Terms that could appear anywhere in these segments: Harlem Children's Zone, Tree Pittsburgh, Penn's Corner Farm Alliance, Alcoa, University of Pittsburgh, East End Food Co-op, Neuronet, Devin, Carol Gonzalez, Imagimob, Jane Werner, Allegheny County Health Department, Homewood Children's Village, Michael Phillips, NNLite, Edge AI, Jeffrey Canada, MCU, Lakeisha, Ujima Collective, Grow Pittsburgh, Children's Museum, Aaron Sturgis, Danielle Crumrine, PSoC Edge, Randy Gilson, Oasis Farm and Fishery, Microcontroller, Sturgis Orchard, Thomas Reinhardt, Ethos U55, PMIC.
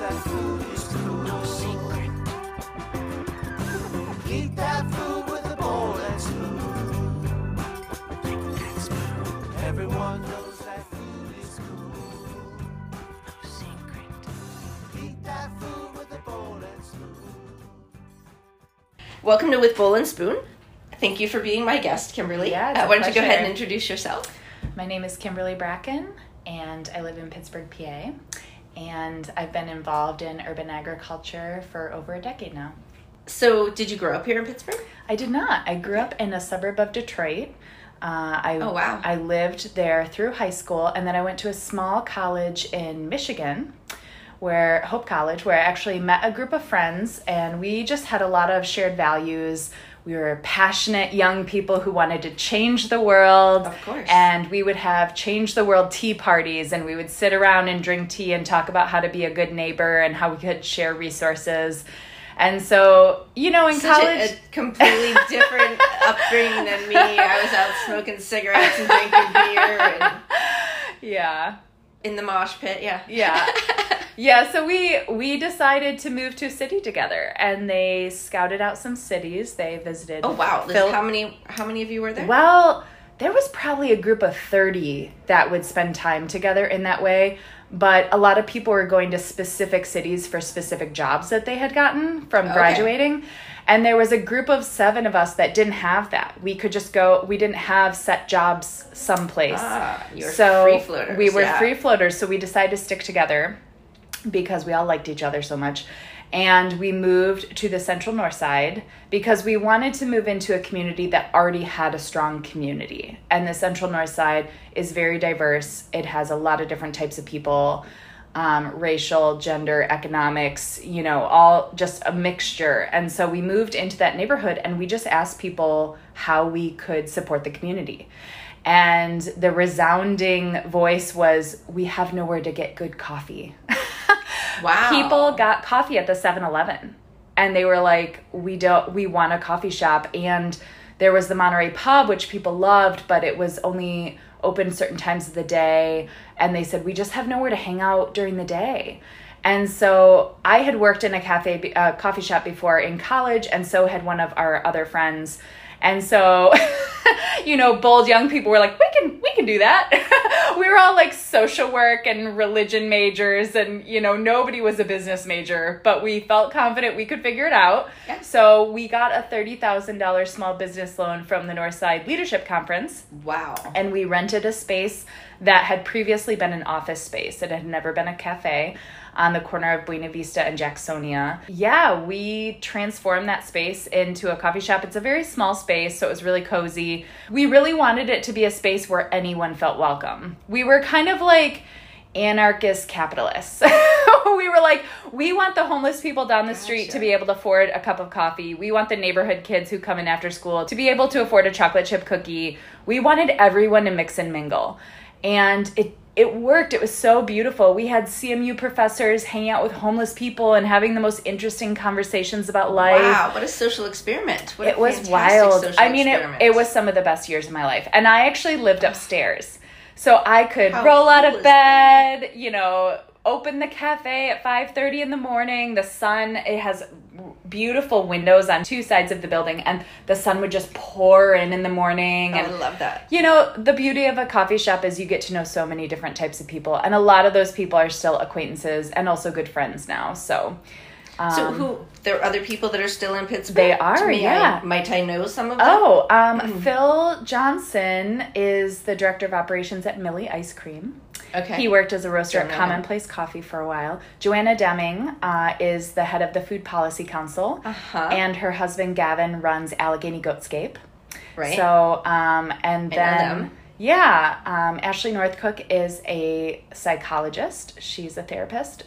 that food is through, no secret. Eat that food with a bowl and spoon. Everyone knows that food is cool. No secret. Eat that food with a bowl and spoon. Welcome to With Bowl and Spoon. Thank you for being my guest, Kimberly. Yeah, why don't you go ahead and introduce yourself? My name is Kimberly Bracken, and I live in Pittsburgh, PA. And I've been involved in urban agriculture for over a decade now. So did you grow up here in Pittsburgh? I did not. I grew up in a suburb of Detroit. Oh, wow. I lived there through high school, and then I went to a small college in Michigan, where Hope College, where I actually met a group of friends, and we just had a lot of shared values. We were passionate young people who wanted to change the world. Of course. And we would have change the world tea parties, and we would sit around and drink tea and talk about how to be a good neighbor and how we could share resources. And so, you know, in college... a completely different upbringing than me. I was out smoking cigarettes and drinking beer. And... yeah. In the mosh pit, yeah. Yeah. Yeah, so we decided to move to a city together, and they scouted out some cities. They visited. Oh wow! How many of you were there? Well, there was probably a group of 30 that would spend time together in that way. But a lot of people were going to specific cities for specific jobs that they had gotten from graduating. And there was a group of 7 of us that didn't have that. We could just go, we didn't have set jobs someplace. Ah, you were free floaters. We were free floaters, so we decided to stick together, because we all liked each other so much. And we moved to the Central North Side because we wanted to move into a community that already had a strong community. And the Central North Side is very diverse. It has a lot of different types of people, racial, gender, economics, you know, all just a mixture. And so we moved into that neighborhood, and we just asked people how we could support the community. And the resounding voice was, we have nowhere to get good coffee. Wow. People got coffee at the 7-Eleven, and they were like, we want a coffee shop. And there was the Monterey Pub, which people loved, but it was only open certain times of the day. And they said, we just have nowhere to hang out during the day. And so I had worked in a coffee shop before in college, and so had one of our other friends. And so, you know, bold young people were like, we can do that. We were all like social work and religion majors, and, you know, nobody was a business major, but we felt confident we could figure it out. Yeah. So we got a $30,000 small business loan from the Northside Leadership Conference. Wow. And we rented a space that had previously been an office space. It had never been a cafe, on the corner of Buena Vista and Jacksonia. Yeah, we transformed that space into a coffee shop. It's a very small space, so it was really cozy. We really wanted it to be a space where anyone felt welcome. We were kind of like anarchist capitalists. We were like, we want the homeless people down the street to be able to afford a cup of coffee. We want the neighborhood kids who come in after school to be able to afford a chocolate chip cookie. We wanted everyone to mix and mingle. And it worked. It was so beautiful. We had CMU professors hanging out with homeless people and having the most interesting conversations about life. Wow, what a social experiment. It was wild. I mean, it was some of the best years of my life. And I actually lived upstairs. So I could roll out of bed, you know, open the cafe at 5:30 in the morning. The sun, it has beautiful windows on 2 sides of the building, and the sun would just pour in the morning. And I love that. You know, the beauty of a coffee shop is you get to know so many different types of people, and a lot of those people are still acquaintances and also good friends now. So there are other people that are still in Pittsburgh? They are, yeah. Might I know some of them? Oh, Phil Johnson is the director of operations at Millie Ice Cream. Okay. He worked as a roaster at Commonplace Coffee for a while. Joanna Deming is the head of the Food Policy Council, and her husband Gavin runs Allegheny Goatscape. Right. So, and then... yeah, Ashley Northcook is a psychologist. She's a therapist.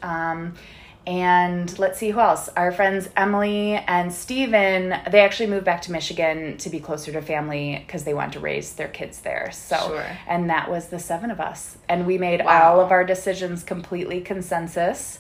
And let's see who else. Our friends Emily and Steven, they actually moved back to Michigan to be closer to family because they wanted to raise their kids there. So, and that was the 7 of us. And we made all of our decisions completely consensus,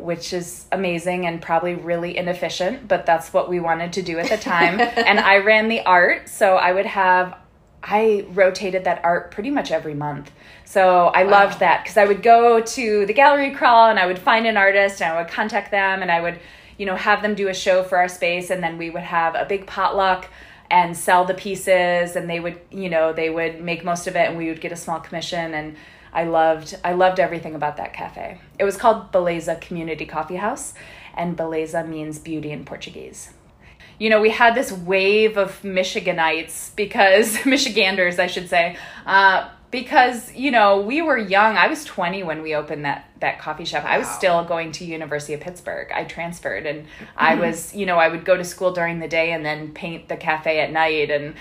which is amazing and probably really inefficient, but that's what we wanted to do at the time. And I ran the art, so I would have I rotated that art pretty much every month. So I loved that, because I would go to the gallery crawl and I would find an artist and I would contact them and I would, you know, have them do a show for our space. And then we would have a big potluck and sell the pieces, and they would, you know, they would make most of it and we would get a small commission. And I loved everything about that cafe. It was called Beleza Community Coffee House, and Beleza means beauty in Portuguese. You know, we had this wave of Michiganites because, you know, we were young. I was 20 when we opened that coffee shop. Wow. I was still going to University of Pittsburgh. I transferred, and I was, you know, I would go to school during the day and then paint the cafe at night. And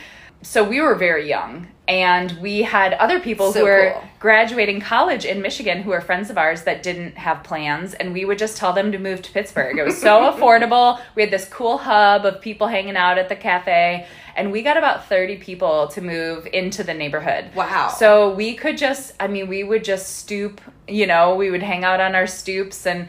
so we were very young, and we had other people who were graduating college in Michigan who are friends of ours that didn't have plans, and we would just tell them to move to Pittsburgh. It was so affordable. We had this cool hub of people hanging out at the cafe, and we got about 30 people to move into the neighborhood. Wow. So we could just, I mean, we would just stoop, you know, we would hang out on our stoops, and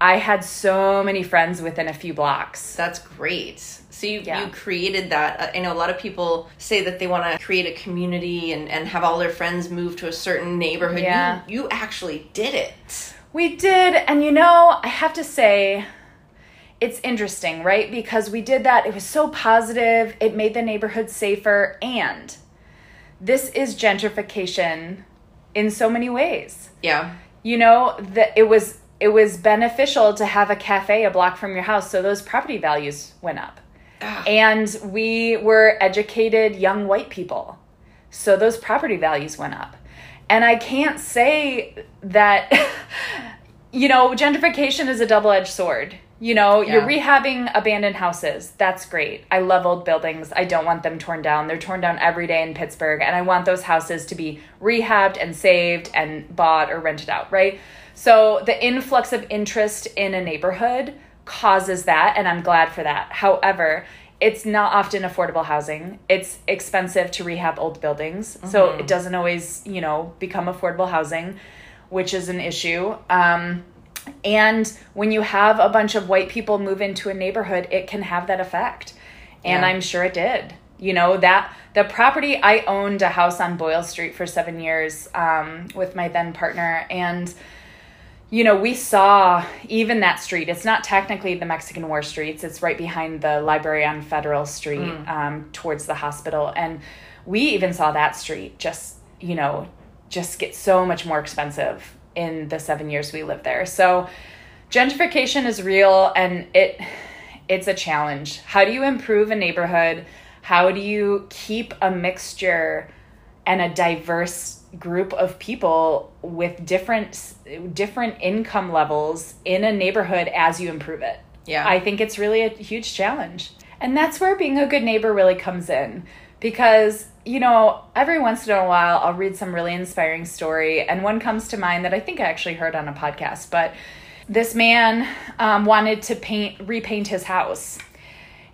I had so many friends within a few blocks. That's great. So you created that. I know a lot of people say that they want to create a community and have all their friends move to a certain neighborhood. Yeah. You actually did it. We did. And, you know, I have to say, it's interesting, right? Because we did that. It was so positive. It made the neighborhood safer. And this is gentrification in so many ways. Yeah. You know, it was beneficial to have a cafe a block from your house, so those property values went up. Ugh. And we were educated young white people, so those property values went up. And I can't say that, you know, gentrification is a double-edged sword. You know, yeah. You're rehabbing abandoned houses. That's great. I love old buildings. I don't want them torn down. They're torn down every day in Pittsburgh, and I want those houses to be rehabbed and saved and bought or rented out, right? So the influx of interest in a neighborhood causes that, and I'm glad for that. However, it's not often affordable housing. It's expensive to rehab old buildings, so it doesn't always, you know, become affordable housing, which is an issue. And when you have a bunch of white people move into a neighborhood, it can have that effect. And yeah. I'm sure it did. You know, that the property, I owned a house on Boyle Street for 7 years with my then partner, and you know, we saw even that street. It's not technically the Mexican War streets. It's right behind the library on Federal Street, towards the hospital. And we even saw that street just, you know, just get so much more expensive in the 7 years we lived there. So gentrification is real, and it's a challenge. How do you improve a neighborhood? How do you keep a mixture and a diverse group of people with different income levels in a neighborhood as you improve it? Yeah. I think it's really a huge challenge. And that's where being a good neighbor really comes in, because, you know, every once in a while I'll read some really inspiring story, and one comes to mind that I think I actually heard on a podcast, but this man wanted to repaint his house.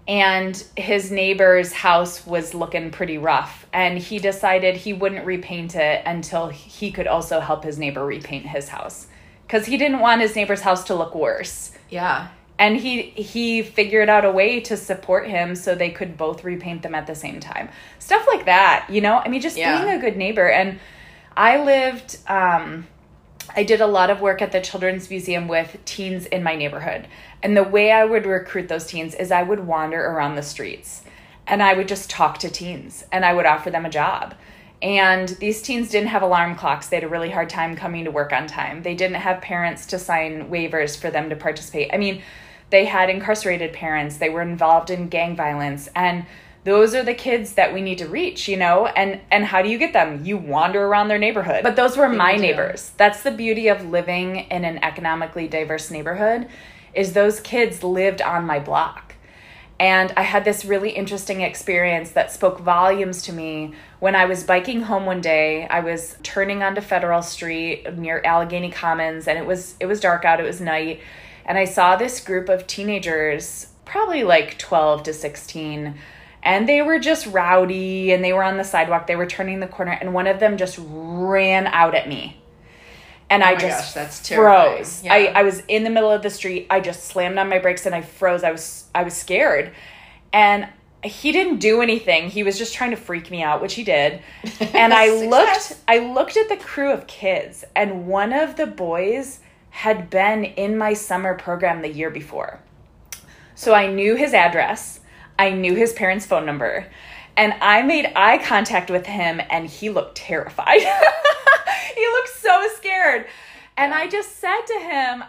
And his neighbor's house was looking pretty rough, and he decided he wouldn't repaint it until he could also help his neighbor repaint his house, because he didn't want his neighbor's house to look worse. Yeah. And he figured out a way to support him so they could both repaint them at the same time. Stuff like that, you know? I mean, just being a good neighbor. And I lived... I did a lot of work at the Children's Museum with teens in my neighborhood. And the way I would recruit those teens is I would wander around the streets, and I would just talk to teens, and I would offer them a job. And these teens didn't have alarm clocks. They had a really hard time coming to work on time. They didn't have parents to sign waivers for them to participate. I mean, they had incarcerated parents. They were involved in gang violence. And those are the kids that we need to reach, you know, and how do you get them? You wander around their neighborhood. But those were my neighbors. That's the beauty of living in an economically diverse neighborhood, is those kids lived on my block. And I had this really interesting experience that spoke volumes to me. When I was biking home one day, I was turning onto Federal Street near Allegheny Commons, and it was dark out, it was night, and I saw this group of teenagers, probably like 12 to 16, and they were just rowdy, and they were on the sidewalk. They were turning the corner, and one of them just ran out at me. And I just froze. Yeah. I was in the middle of the street. I just slammed on my brakes, and I froze. I was scared. And he didn't do anything. He was just trying to freak me out, which he did. And I looked at the crew of kids, and one of the boys had been in my summer program the year before. So I knew his address. I knew his parents' phone number. And I made eye contact with him, and he looked terrified. He looked so scared. And I just said to him,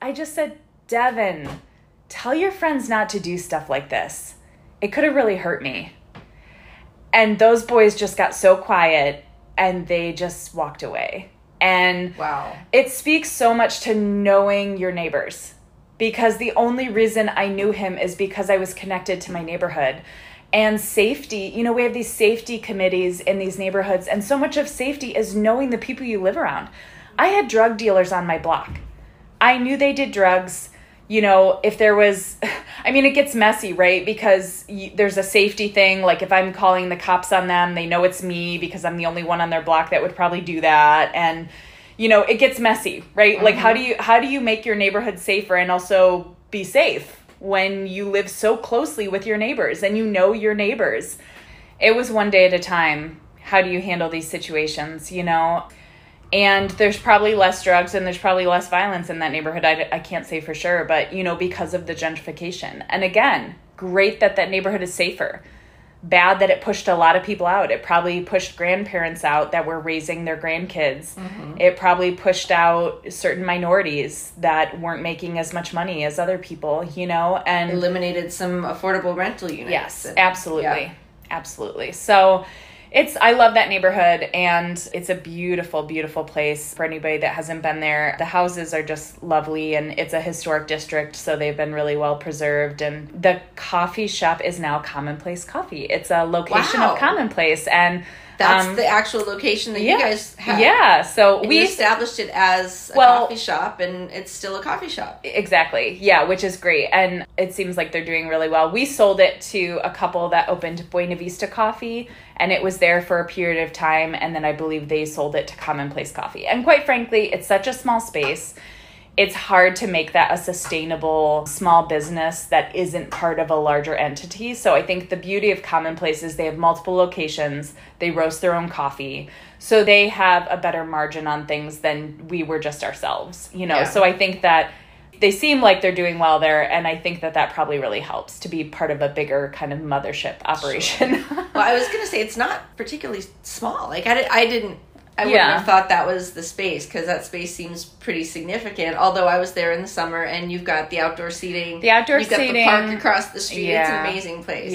I just said, Devin, tell your friends not to do stuff like this. It could have really hurt me. And those boys just got so quiet, and they just walked away. And wow, it speaks so much to knowing your neighbors, because the only reason I knew him is because I was connected to my neighborhood. And safety, you know, we have these safety committees in these neighborhoods, and so much of safety is knowing the people you live around. I had drug dealers on my block. I knew they did drugs. You know, if there was, I mean, it gets messy, right? Because there's a safety thing. Like if I'm calling the cops on them, they know it's me because I'm the only one on their block that would probably do that. And, you know, it gets messy, right? Mm-hmm. Like how do you make your neighborhood safer and also be safe when you live so closely with your neighbors and you know your neighbors? It was one day at a time. How do you handle these situations, you know? And there's probably less drugs and there's probably less violence in that neighborhood. I can't say for sure, but, you know, because of the gentrification. And again, great that that neighborhood is safer. Bad that it pushed a lot of people out. It probably pushed grandparents out that were raising their grandkids. Mm-hmm. It probably pushed out certain minorities that weren't making as much money as other people, you know, and eliminated some affordable rental units. Yes, absolutely. Yeah. Absolutely. So I love that neighborhood, and it's a beautiful, beautiful place for anybody that hasn't been there. The houses are just lovely, and it's a historic district, so they've been really well preserved. And the coffee shop is now Commonplace Coffee. It's a location of Commonplace, and that's the actual location that you guys have. Yeah, so we established it as a coffee shop, and it's still a coffee shop. Exactly, yeah, which is great, and it seems like they're doing really well. We sold it to a couple that opened Buena Vista Coffee, and it was there for a period of time, and then I believe they sold it to Commonplace Coffee. And quite frankly, it's such a small space. It's hard to make that a sustainable small business that isn't part of a larger entity. So I think the beauty of Commonplace is they have multiple locations. They roast their own coffee. So they have a better margin on things than we were just ourselves, you know? Yeah. So I think that they seem like they're doing well there. And I think that that probably really helps to be part of a bigger kind of mothership operation. Sure. Well, I was going to say, it's not particularly small. Like I wouldn't have thought that was the space, because that space seems pretty significant. Although I was there in the summer, and you've got the outdoor seating. You've got the park across the street. Yeah. It's an amazing place.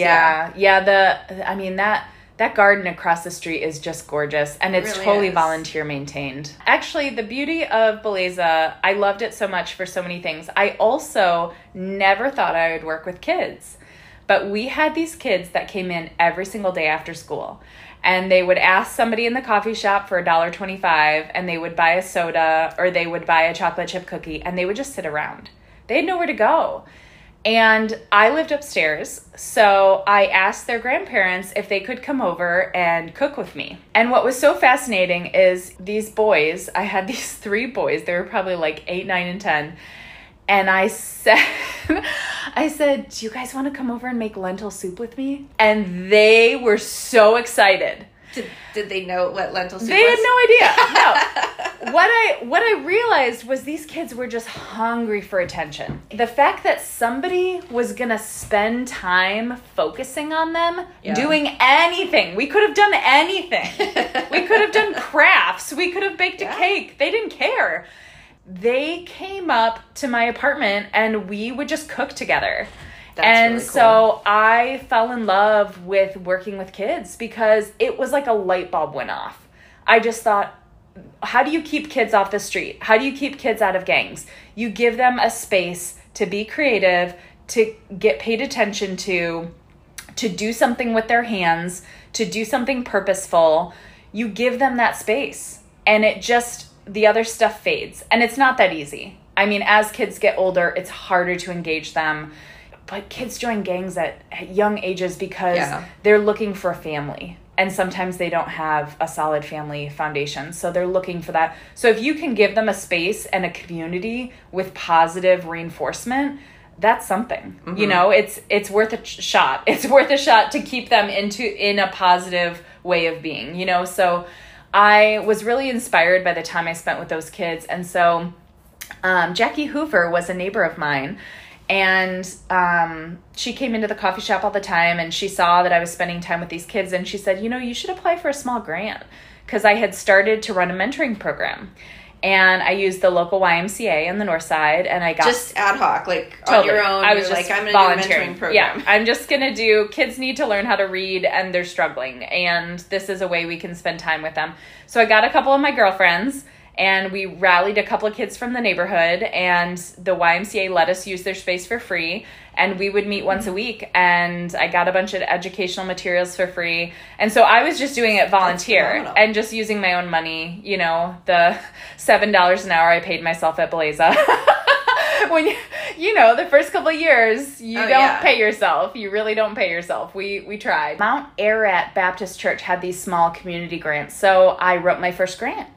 That garden across the street is just gorgeous, and it's really totally volunteer maintained. Actually, the beauty of Beleza, I loved it so much for so many things. I also never thought I would work with kids, but we had these kids that came in every single day after school. And they would ask somebody in the coffee shop for $1.25, and they would buy a soda or they would buy a chocolate chip cookie, and they would just sit around. They had nowhere to go. And I lived upstairs, so I asked their grandparents if they could come over and cook with me. And what was so fascinating is these boys, I had these three boys, they were probably like 8, 9, and 10, and I said, do you guys want to come over and make lentil soup with me? And they were so excited. Did they know what lentil soup was? They had no idea. No. What I realized was these kids were just hungry for attention. The fact that somebody was going to spend time focusing on them, doing anything. We could have done anything. We could have done crafts. We could have baked a cake. They didn't care. They came up to my apartment, and we would just cook together. So I fell in love with working with kids, because it was like a light bulb went off. I just thought, how do you keep kids off the street? How do you keep kids out of gangs? You give them a space to be creative, to get paid attention to do something with their hands, to do something purposeful. You give them that space, and it just... the other stuff fades. And it's not that easy. I mean, as kids get older, it's harder to engage them. But kids join gangs at young ages because they're looking for a family. And sometimes they don't have a solid family foundation. So they're looking for that. So if you can give them a space and a community with positive reinforcement, that's something, mm-hmm. you know, it's worth a shot. It's worth a shot to keep them in a positive way of being, you know? So I was really inspired by the time I spent with those kids. And so, Jackie Hoover was a neighbor of mine, and, she came into the coffee shop all the time, and she saw that I was spending time with these kids, and she said, you know, you should apply for a small grant, because I had started to run a mentoring program. And I used the local YMCA on the north side, and I got... Just ad hoc, like totally. On your own. I was just like, I'm going to do a mentoring program. Yeah, I'm just going to do... Kids need to learn how to read, and they're struggling. And this is a way we can spend time with them. So I got a couple of my girlfriends, and we rallied a couple of kids from the neighborhood, and the YMCA let us use their space for free, and we would meet once a week, and I got a bunch of educational materials for free. And so I was just doing it volunteer and just using my own money, you know, the $7 an hour I paid myself at Beleza. When you know, the first couple of years, you don't pay yourself. You really don't pay yourself. We tried. Mount Ararat Baptist Church had these small community grants, so I wrote my first grant.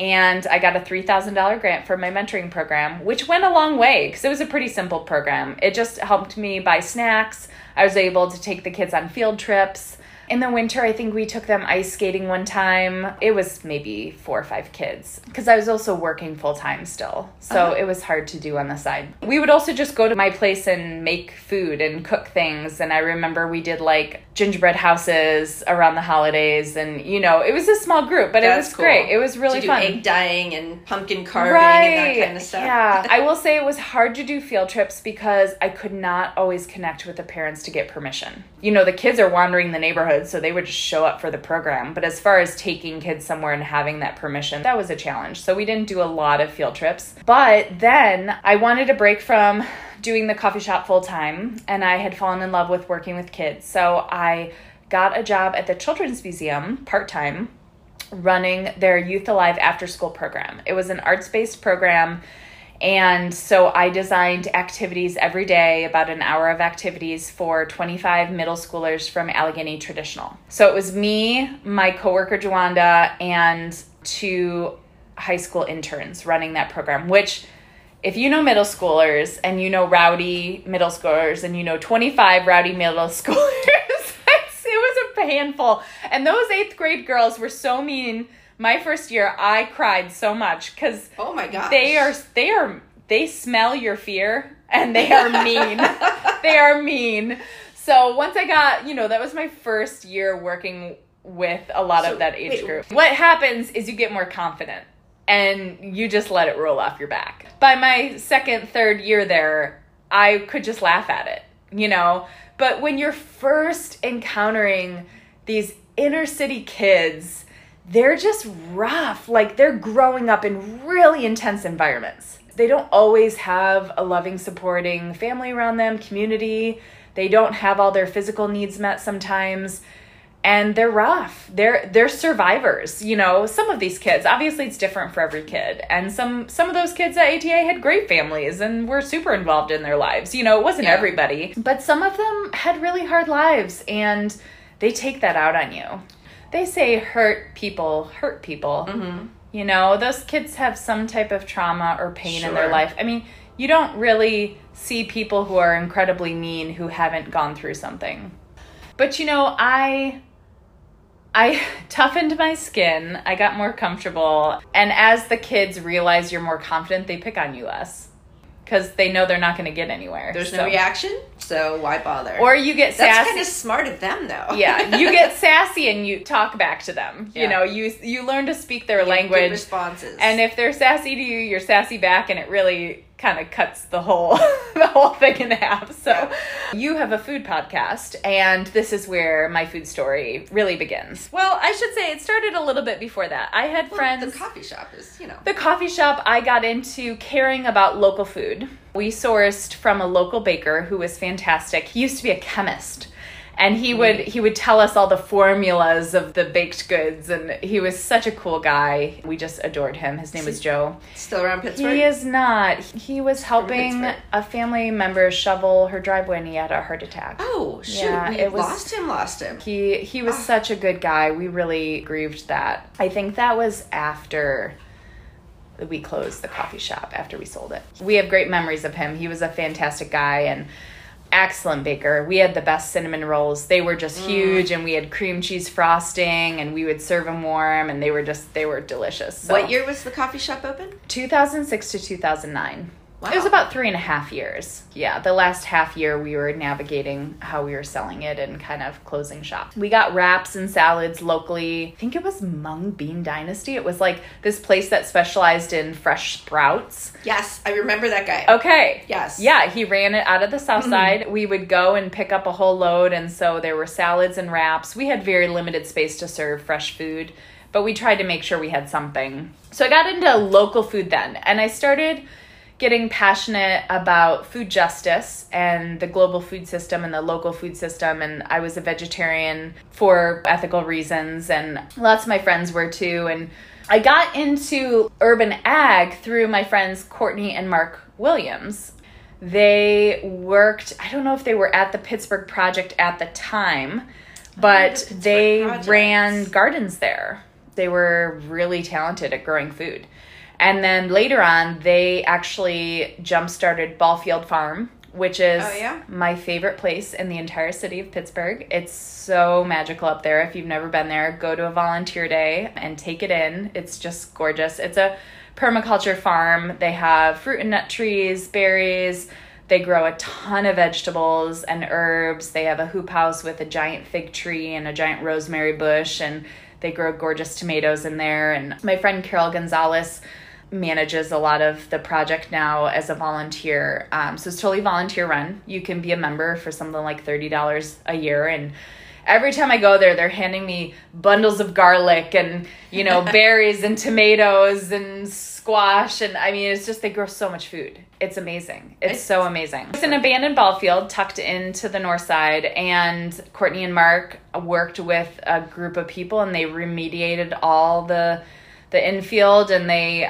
And I got a $3,000 grant for my mentoring program, which went a long way because it was a pretty simple program. It just helped me buy snacks. I was able to take the kids on field trips. In the winter, I think we took them ice skating one time. It was maybe 4 or 5 kids because I was also working full time still. So it was hard to do on the side. We would also just go to my place and make food and cook things. And I remember we did like gingerbread houses around the holidays. And, you know, it was a small group, but it was cool. Great. It was really fun. To do egg dyeing and pumpkin carving and that kind of stuff. Yeah. I will say it was hard to do field trips because I could not always connect with the parents to get permission. You know, the kids are wandering the neighborhood, so they would just show up for the program. But as far as taking kids somewhere and having that permission, that was a challenge. So we didn't do a lot of field trips. But then I wanted a break from doing the coffee shop full time, and I had fallen in love with working with kids. So I got a job at the Children's Museum part-time running their Youth Alive after-school program. It was an arts-based program. And so I designed activities every day, about an hour of activities for 25 middle schoolers from Allegheny Traditional. So it was me, my coworker Jawanda, and 2 high school interns running that program, which if you know middle schoolers and you know rowdy middle schoolers and you know 25 rowdy middle schoolers, it was a handful. And those 8th grade girls were so mean. My first year, I cried so much because they smell your fear and they are mean. They are mean. So once I got, you know, that was my first year working with a lot of that age group. What happens is you get more confident and you just let it roll off your back. By my 2nd, 3rd year there, I could just laugh at it, you know. But when you're first encountering these inner city kids, they're just rough. Like, they're growing up in really intense environments. They don't always have a loving, supporting family around them, community. They don't have all their physical needs met sometimes. And they're rough. They're survivors, you know. Some of these kids, obviously it's different for every kid. And some of those kids at ATA had great families and were super involved in their lives. You know, it wasn't everybody. But some of them had really hard lives, and they take that out on you. They say hurt people, mm-hmm. You know, those kids have some type of trauma or pain in their life. I mean, you don't really see people who are incredibly mean who haven't gone through something. But, you know, I toughened my skin. I got more comfortable. And as the kids realize you're more confident, they pick on you less. Because they know they're not going to get anywhere. There's no reaction, so why bother? Or you get sassy. That's kind of smart of them, though. Yeah, you get sassy and you talk back to them. Yeah. You know, you learn to speak their language. Give responses. And if they're sassy to you, you're sassy back, and it really kind of cuts the whole thing in half. So you have a food podcast, and this is where my food story really begins. Well, I should say it started a little bit before that. I had friends. The coffee shop is, you know. The coffee shop, I got into caring about local food. We sourced from a local baker who was fantastic. He used to be a chemist. And he would tell us all the formulas of the baked goods, and he was such a cool guy. We just adored him. His name was Joe. Still around Pittsburgh? He is not. He was helping a family member shovel her driveway, and he had a heart attack. Oh, shoot. Yeah, we lost him. He was such a good guy. We really grieved that. I think that was after we closed the coffee shop after we sold it. We have great memories of him. He was a fantastic guy and excellent baker. We had the best cinnamon rolls. They were just huge, and we had cream cheese frosting, and we would serve them warm, and they were delicious. So. What year was the coffee shop open? 2006 to 2009. Wow. It was about 3.5 years. Yeah, the last half year we were navigating how we were selling it and kind of closing shop. We got wraps and salads locally. I think it was Mung Bean Dynasty. It was like this place that specialized in fresh sprouts. Yes, I remember that guy. Okay. Yes. Yeah, he ran it out of the South Side. We would go and pick up a whole load, and so there were salads and wraps. We had very limited space to serve fresh food, but we tried to make sure we had something. So I got into local food then, and I started getting passionate about food justice and the global food system and the local food system. And I was a vegetarian for ethical reasons, and lots of my friends were too. And I got into urban ag through my friends Courtney and Mark Williams. They worked, I don't know if they were at the Pittsburgh Project at the time, but they ran gardens there. They were really talented at growing food. And then later on, they actually jump-started Ballfield Farm, which is my favorite place in the entire city of Pittsburgh. It's so magical up there. If you've never been there, go to a volunteer day and take it in. It's just gorgeous. It's a permaculture farm. They have fruit and nut trees, berries. They grow a ton of vegetables and herbs. They have a hoop house with a giant fig tree and a giant rosemary bush, and they grow gorgeous tomatoes in there. And my friend Carol Gonzalez manages a lot of the project now as a volunteer. So it's totally volunteer run. You can be a member for something like $30 a year. And every time I go there, they're handing me bundles of garlic and, you know, berries and tomatoes and squash. And I mean, it's just, they grow so much food. It's amazing. It's so amazing. It's an abandoned ball field tucked into the north side, and Courtney and Mark worked with a group of people, and they remediated all the infield, and they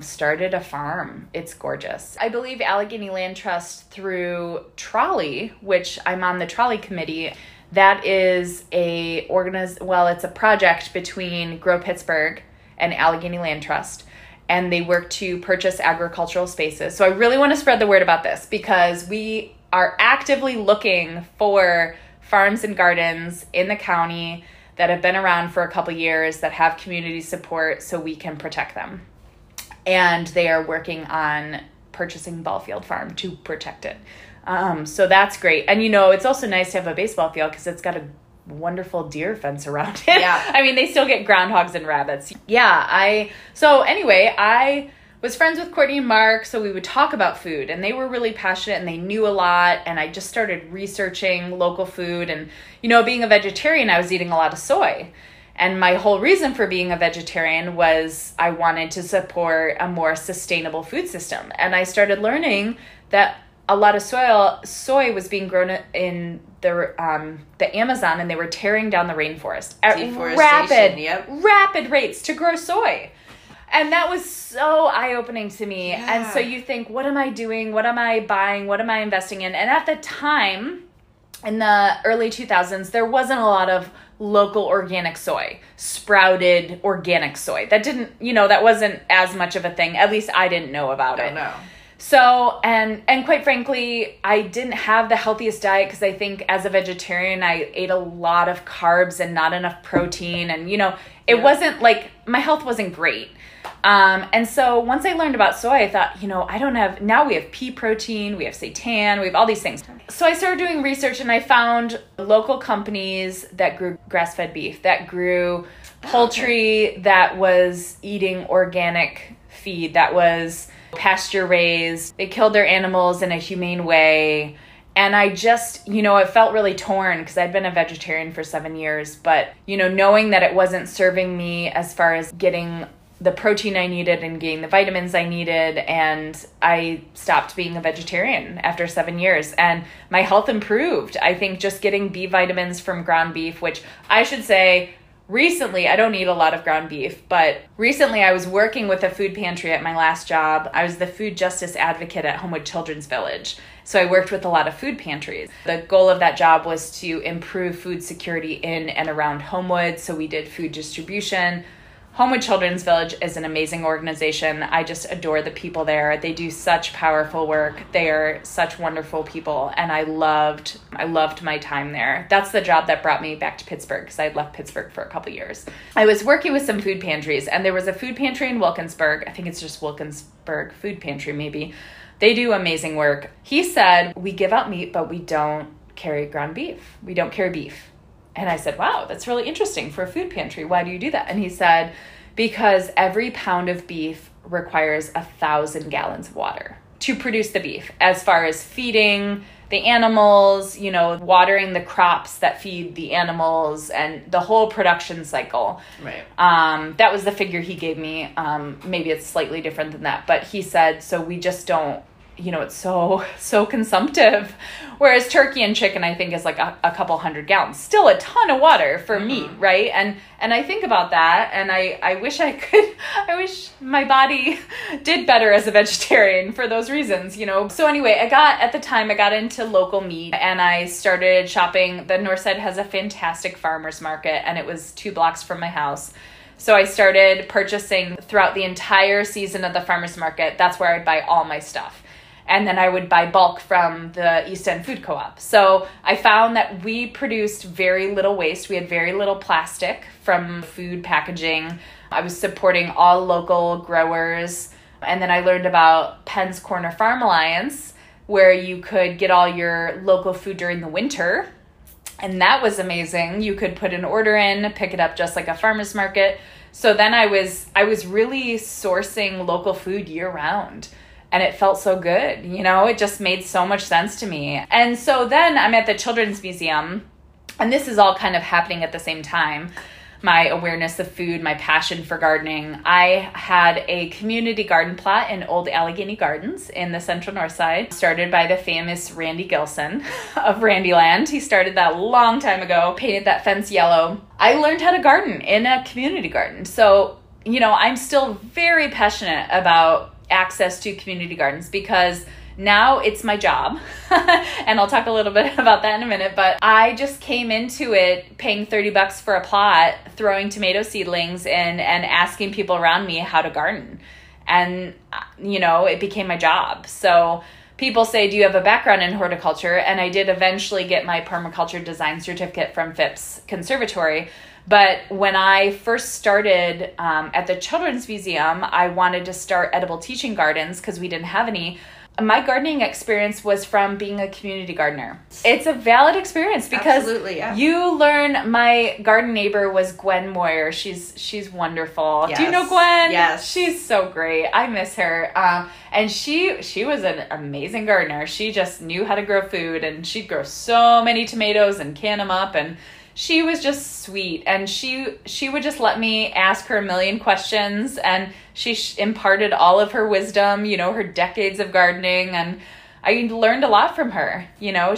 started a farm. It's gorgeous. I believe Allegheny Land Trust through Trolley, which I'm on the Trolley committee. That is it's a project between Grow Pittsburgh and Allegheny Land Trust, and they work to purchase agricultural spaces. So I really want to spread the word about this, because we are actively looking for farms and gardens in the county that have been around for a couple years, that have community support, so we can protect them. And they are working on purchasing Ballfield Farm to protect it. So that's great. And, you know, it's also nice to have a baseball field because it's got a wonderful deer fence around it. Yeah. I mean, they still get groundhogs and rabbits. Yeah. I was friends with Courtney and Mark, so we would talk about food, and they were really passionate and they knew a lot. And I just started researching local food, and, you know, being a vegetarian, I was eating a lot of soy. And my whole reason for being a vegetarian was I wanted to support a more sustainable food system. And I started learning that a lot of soy was being grown in the Amazon, and they were tearing down the rainforest at rapid rates to grow soy. And that was so eye-opening to me. Yeah. And so you think, what am I doing? What am I buying? What am I investing in? And at the time, in the early 2000s, there wasn't a lot of local organic soy, sprouted organic soy. That didn't, you know, that wasn't as much of a thing. At least I didn't know about it. No. So, and quite frankly, I didn't have the healthiest diet, because I think as a vegetarian, I ate a lot of carbs and not enough protein. And, you know, it wasn't like, my health wasn't great. And so once I learned about soy, I thought, you know, now we have pea protein, we have seitan, we have all these things. So I started doing research, and I found local companies that grew grass-fed beef, that grew poultry, that was eating organic feed, that was pasture raised. They killed their animals in a humane way. And I just, you know, it felt really torn, because I'd been a vegetarian for 7 years, but, you know, knowing that it wasn't serving me as far as getting the protein I needed and getting the vitamins I needed. And I stopped being a vegetarian after 7 years, and my health improved. I think just getting B vitamins from ground beef, which I should say, recently, I don't eat a lot of ground beef, but recently I was working with a food pantry at my last job. I was the food justice advocate at Homewood Children's Village. So I worked with a lot of food pantries. The goal of that job was to improve food security in and around Homewood. So we did food distribution, Homewood Children's Village is an amazing organization. I just adore the people there. They do such powerful work. They are such wonderful people, and I loved my time there. That's the job that brought me back to Pittsburgh, because I had left Pittsburgh for a couple years. I was working with some food pantries, and there was a food pantry in Wilkinsburg. I think it's just Wilkinsburg Food Pantry, maybe. They do amazing work. He said, "We give out meat, but we don't carry ground beef. We don't carry beef." And I said, "Wow, that's really interesting for a food pantry. Why do you do that?" And he said, "Because every pound of beef requires 1,000 gallons of water to produce the beef, as far as feeding the animals, you know, watering the crops that feed the animals, and the whole production cycle." Right. That was the figure he gave me. Maybe it's slightly different than that, but he said, "So we just don't, you know, it's so consumptive." Whereas turkey and chicken, I think, is like a couple hundred gallons. Still a ton of water for meat, right? And I think about that, and I wish I could, I wish my body did better as a vegetarian for those reasons, you know? So anyway, at the time I got into local meat, and I started shopping. The Northside has a fantastic farmer's market, and it was 2 blocks from my house. So I started purchasing throughout the entire season of the farmer's market. That's where I'd buy all my stuff. And then I would buy bulk from the East End Food Co-op. So I found that we produced very little waste. We had very little plastic from food packaging. I was supporting all local growers. And then I learned about Penn's Corner Farm Alliance, where you could get all your local food during the winter. And that was amazing. You could put an order in, pick it up just like a farmer's market. So then I was really sourcing local food year round. And it felt so good, you know, it just made so much sense to me. And so then I'm at the Children's Museum, and this is all kind of happening at the same time. My awareness of food, my passion for gardening. I had a community garden plot in Old Allegheny Gardens in the Central North Side, started by the famous Randy Gilson of Randyland. He started that a long time ago, painted that fence yellow. I learned how to garden in a community garden. So, you know, I'm still very passionate about access to community gardens, because now it's my job. And I'll talk a little bit about that in a minute, but I just came into it paying $30 for a plot, throwing tomato seedlings in and asking people around me how to garden. And, you know, it became my job. So people say, "Do you have a background in horticulture?" And I did eventually get my permaculture design certificate from Phipps Conservatory. But when I first started at the Children's Museum, I wanted to start edible teaching gardens because we didn't have any. My gardening experience was from being a community gardener. It's a valid experience because you learn. My garden neighbor was Gwen Moyer. She's wonderful. Yes. Do you know Gwen? Yes. She's so great. I miss her. And she was an amazing gardener. She just knew how to grow food, and she'd grow so many tomatoes and can them up, and she was just sweet, and she would just let me ask her a million questions, and she imparted all of her wisdom, you know, her decades of gardening, and I learned a lot from her. You know,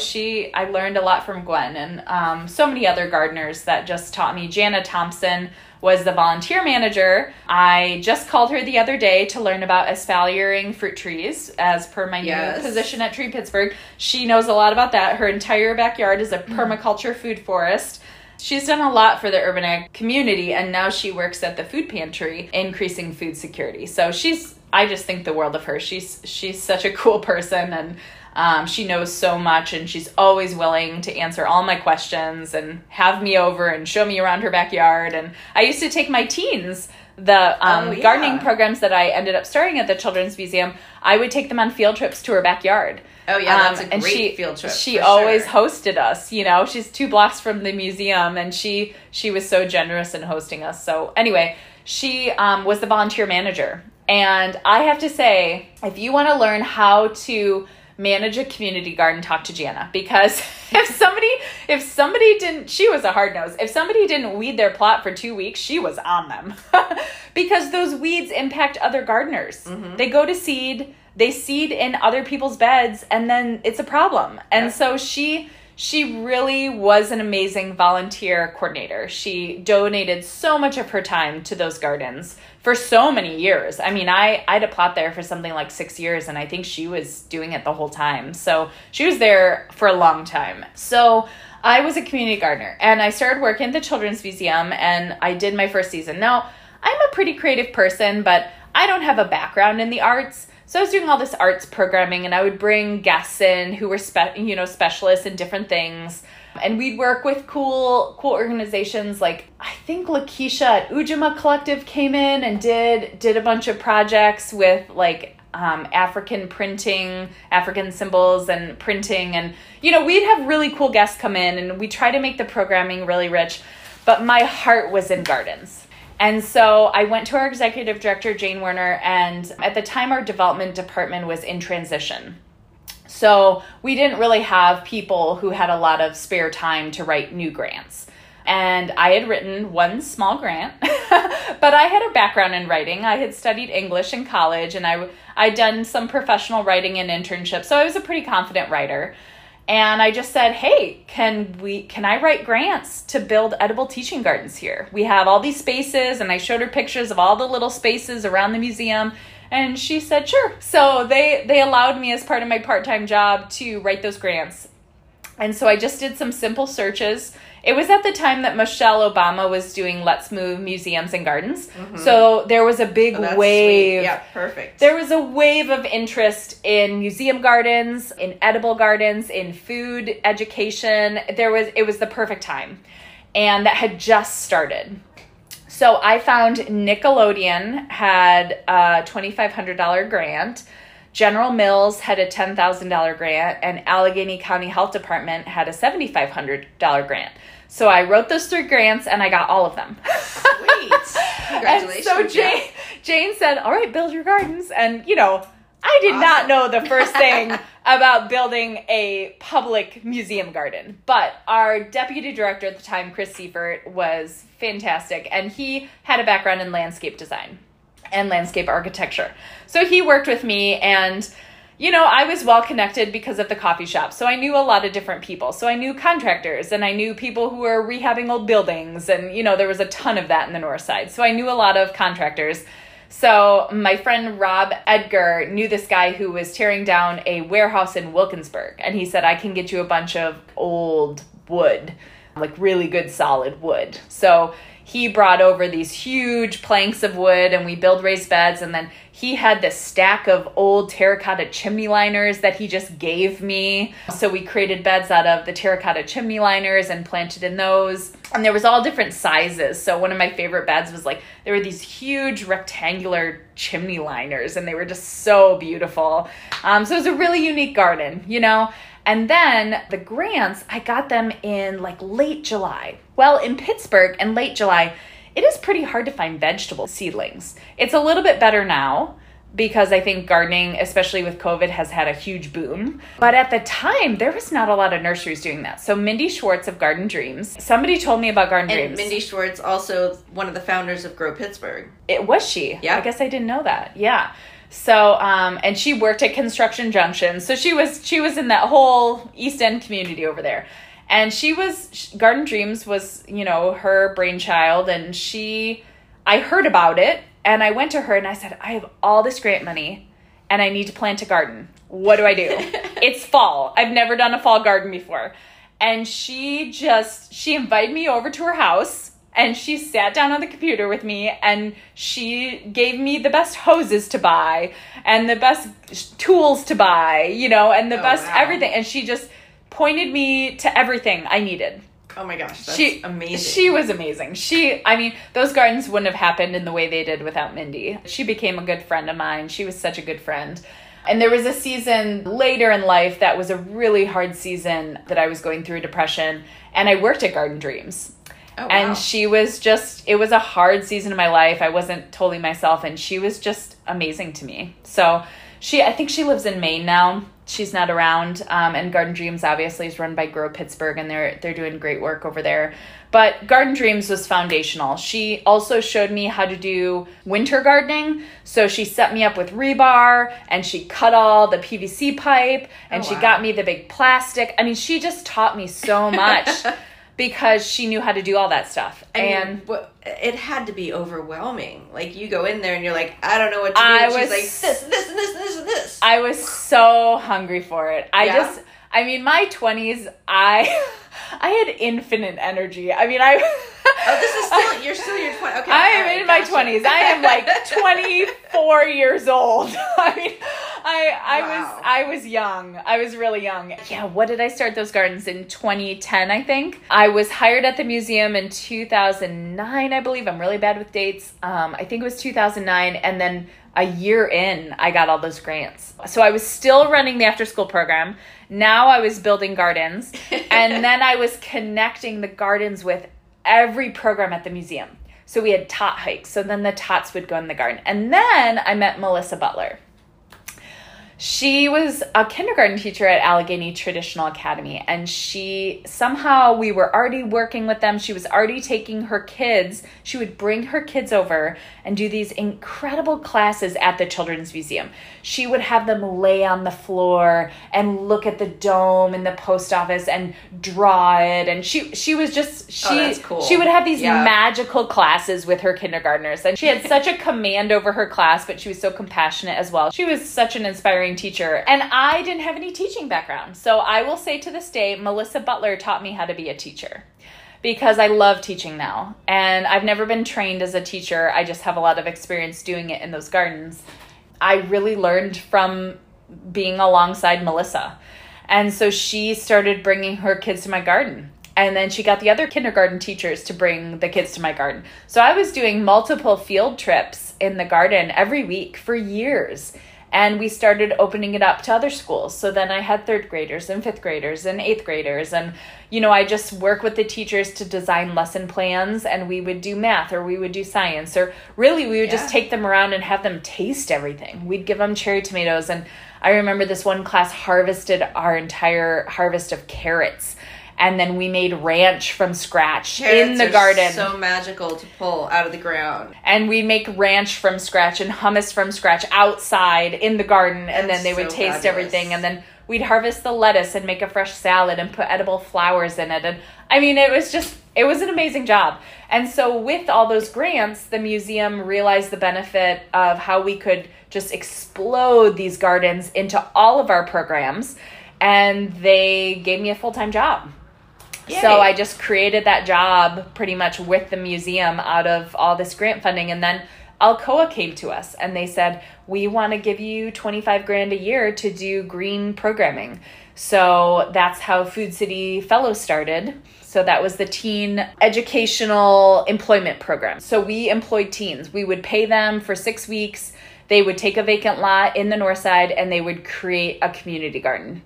I learned a lot from Gwen, and so many other gardeners that just taught me. Jana Thompson was the volunteer manager. I just called her the other day to learn about espaliering fruit trees as per my new position at Tree Pittsburgh. She knows a lot about that. Her entire backyard is a permaculture food forest. She's done a lot for the urban ag community, and now she works at the food pantry, increasing food security. So I just think the world of her. She's such a cool person, and she knows so much, and she's always willing to answer all my questions and have me over and show me around her backyard. And I used to take my teens, the gardening programs that I ended up starting at the Children's Museum, I would take them on field trips to her backyard. Oh yeah, that's a great field trip. She always hosted us, you know. She's 2 blocks from the museum, and she was so generous in hosting us. So anyway, she was the volunteer manager. And I have to say, if you want to learn how to manage a community garden, talk to Jana, because if somebody didn't, she was a hard nose. If somebody didn't weed their plot for 2 weeks, she was on them because those weeds impact other gardeners. Mm-hmm. They go to seed, they seed in other people's beds, and then it's a problem. And so she really was an amazing volunteer coordinator. She donated so much of her time to those gardens for so many years. I mean, I'd a plot there for something like 6 years, and I think she was doing it the whole time. So she was there for a long time. So I was a community gardener, and I started working at the Children's Museum, and I did my first season. Now, I'm a pretty creative person, but I don't have a background in the arts. So I was doing all this arts programming, and I would bring guests in who were specialists in different things. And we'd work with cool organizations like, I think Lakeisha at Ujima Collective came in and did a bunch of projects with like African symbols and printing. And, you know, we'd have really cool guests come in, and we try to make the programming really rich. But my heart was in gardens. And so I went to our executive director, Jane Werner, and at the time our development department was in transition. So we didn't really have people who had a lot of spare time to write new grants. And I had written one small grant, but I had a background in writing. I had studied English in college, and I'd done some professional writing and internships. So I was a pretty confident writer. And I just said, hey, can I write grants to build edible teaching gardens here? We have all these spaces, and I showed her pictures of all the little spaces around the museum, and she said, sure. So they allowed me as part of my part-time job to write those grants. And so I just did some simple searches. It was at the time that Michelle Obama was doing Let's Move Museums and Gardens. Mm-hmm. So there was a big wave. Sweet. Yeah, perfect. There was a wave of interest in museum gardens, in edible gardens, in food education. It was the perfect time. And that had just started. So I found Nickelodeon had a $2,500 grant. General Mills had a $10,000 grant, and Allegheny County Health Department had a $7,500 grant. So I wrote those three grants, and I got all of them. Sweet. Congratulations. And so Jane said, all right, build your gardens. And, you know, I did not know the first thing about building a public museum garden. But our deputy director at the time, Chris Seifert, was fantastic, and he had a background in landscape design and landscape architecture. So he worked with me, and, you know, I was well connected because of the coffee shop. So I knew a lot of different people. So I knew contractors, and I knew people who were rehabbing old buildings. And, you know, there was a ton of that in the north side. So I knew a lot of contractors. So my friend Rob Edgar knew this guy who was tearing down a warehouse in Wilkinsburg. And he said, I can get you a bunch of old wood, like really good solid wood. So he brought over these huge planks of wood, and we built raised beds. And then he had this stack of old terracotta chimney liners that he just gave me. So we created beds out of the terracotta chimney liners and planted in those. And there was all different sizes. So one of my favorite beds was like, there were these huge rectangular chimney liners, and they were just so beautiful. So it was a really unique garden, you know? And then the grants, I got them in like late July. Well, in Pittsburgh in late July, it is pretty hard to find vegetable seedlings. It's a little bit better now because I think gardening, especially with COVID, has had a huge boom. But at the time, there was not a lot of nurseries doing that. So Mindy Schwartz of Garden Dreams, somebody told me about Garden Dreams. Mindy Schwartz, also one of the founders of Grow Pittsburgh. It was she? Yeah. I guess I didn't know that. Yeah. So, and she worked at Construction Junction. So she was in that whole East End community over there. And Garden Dreams was, you know, her brainchild. And I heard about it, and I went to her and I said, I have all this grant money and I need to plant a garden. What do I do? It's fall. I've never done a fall garden before. And she invited me over to her house. And she sat down on the computer with me, and she gave me the best hoses to buy and the best tools to buy, you know, and the best everything. And she just pointed me to everything I needed. Oh my gosh, that's amazing. She was amazing. Those gardens wouldn't have happened in the way they did without Mindy. She became a good friend of mine. She was such a good friend. And there was a season later in life that was a really hard season that I was going through depression, and I worked at Garden Dreams. Oh, wow. And it was a hard season of my life. I wasn't totally myself, and she was just amazing to me. So I think she lives in Maine now. She's not around. And Garden Dreams obviously is run by Grow Pittsburgh, and they're doing great work over there. But Garden Dreams was foundational. She also showed me how to do winter gardening. So she set me up with rebar, and she cut all the PVC pipe, and she got me the big plastic. I mean, she just taught me so much. Because she knew how to do all that stuff. It had to be overwhelming. Like, you go in there and you're like, I don't know what to do. She's like, this. I was so hungry for it. My 20s, I had infinite energy. I mean, I Oh, this is still, you're still in your 20s. Okay. I am in my 20s. I am like 24 years old. I mean, I was young. I was really young. Yeah. What did I start those gardens in 2010? I think I was hired at the museum in 2009. I believe. I'm really bad with dates. I think it was 2009. And then a year in, I got all those grants. So I was still running the after school program. Now I was building gardens, and then I was connecting the gardens with every program at the museum. So we had tot hikes. So then the tots would go in the garden. And then I met Melissa Butler. She was a kindergarten teacher at Allegheny Traditional Academy, and she somehow, we were already working with them. She was already taking her kids. She would bring her kids over and do these incredible classes at the Children's Museum. She would have them lay on the floor and look at the dome in the post office and draw it. And she was just, she, oh, that's cool. She would have these magical classes with her kindergartners. And she had such a command over her class, but she was so compassionate as well. She was such an inspiring teacher, and I didn't have any teaching background. So I will say to this day, Melissa Butler taught me how to be a teacher, because I love teaching now, and I've never been trained as a teacher. I just have a lot of experience doing it in those gardens. I really learned from being alongside Melissa. And so she started bringing her kids to my garden, and then she got the other kindergarten teachers to bring the kids to my garden. So I was doing multiple field trips in the garden every week for years. And we started opening it up to other schools. So then I had third graders and fifth graders and eighth graders. And, you know, I just work with the teachers to design lesson plans, and we would do math, or we would do science, or really we would just take them around and have them taste everything. We'd give them cherry tomatoes. And I remember this one class harvested our entire harvest of carrots. And then we made ranch from scratch in the garden. So magical to pull out of the ground. And we make ranch from scratch and hummus from scratch outside in the garden. That's, and then they would taste everything. And then we'd harvest the lettuce and make a fresh salad and put edible flowers in it. And I mean, it was just, it was an amazing job. And so with all those grants, the museum realized the benefit of how we could just explode these gardens into all of our programs. And they gave me a full-time job. Yay. So I just created that job pretty much with the museum out of all this grant funding. And then Alcoa came to us and they said, we want to give you $25,000 a year to do green programming. So that's how Food City Fellows started. So that was the teen educational employment program. So we employed teens. We would pay them for 6 weeks. They would take a vacant lot in the north side and they would create a community garden.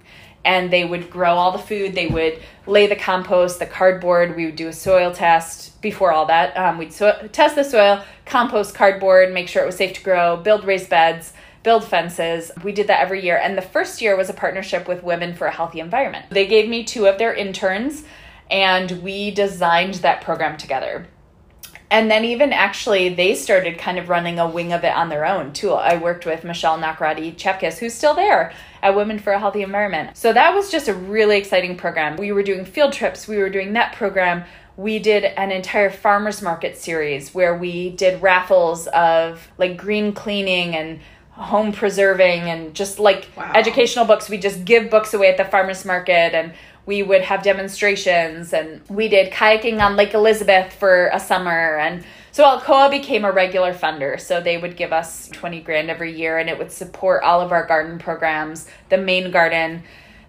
And they would grow all the food. They would lay the compost, the cardboard. We would do a soil test. Before all that, we'd test the soil, compost, cardboard, make sure it was safe to grow, build raised beds, build fences. We did that every year. And the first year was a partnership with Women for a Healthy Environment. They gave me 2 of their interns, and we designed that program together. And then even actually they started kind of running a wing of it on their own too. I worked with Michelle Nakrati-Chepkis, who's still there at Women for a Healthy Environment. So that was just a really exciting program. We were doing field trips. We were doing that program. We did an entire farmers market series where we did raffles of like green cleaning and home preserving and just like educational books. We just give books away at the farmers market, and we would have demonstrations, and we did kayaking on Lake Elizabeth for a summer. And so Alcoa became a regular funder. So they would give us $20,000 every year, and it would support all of our garden programs, the main garden.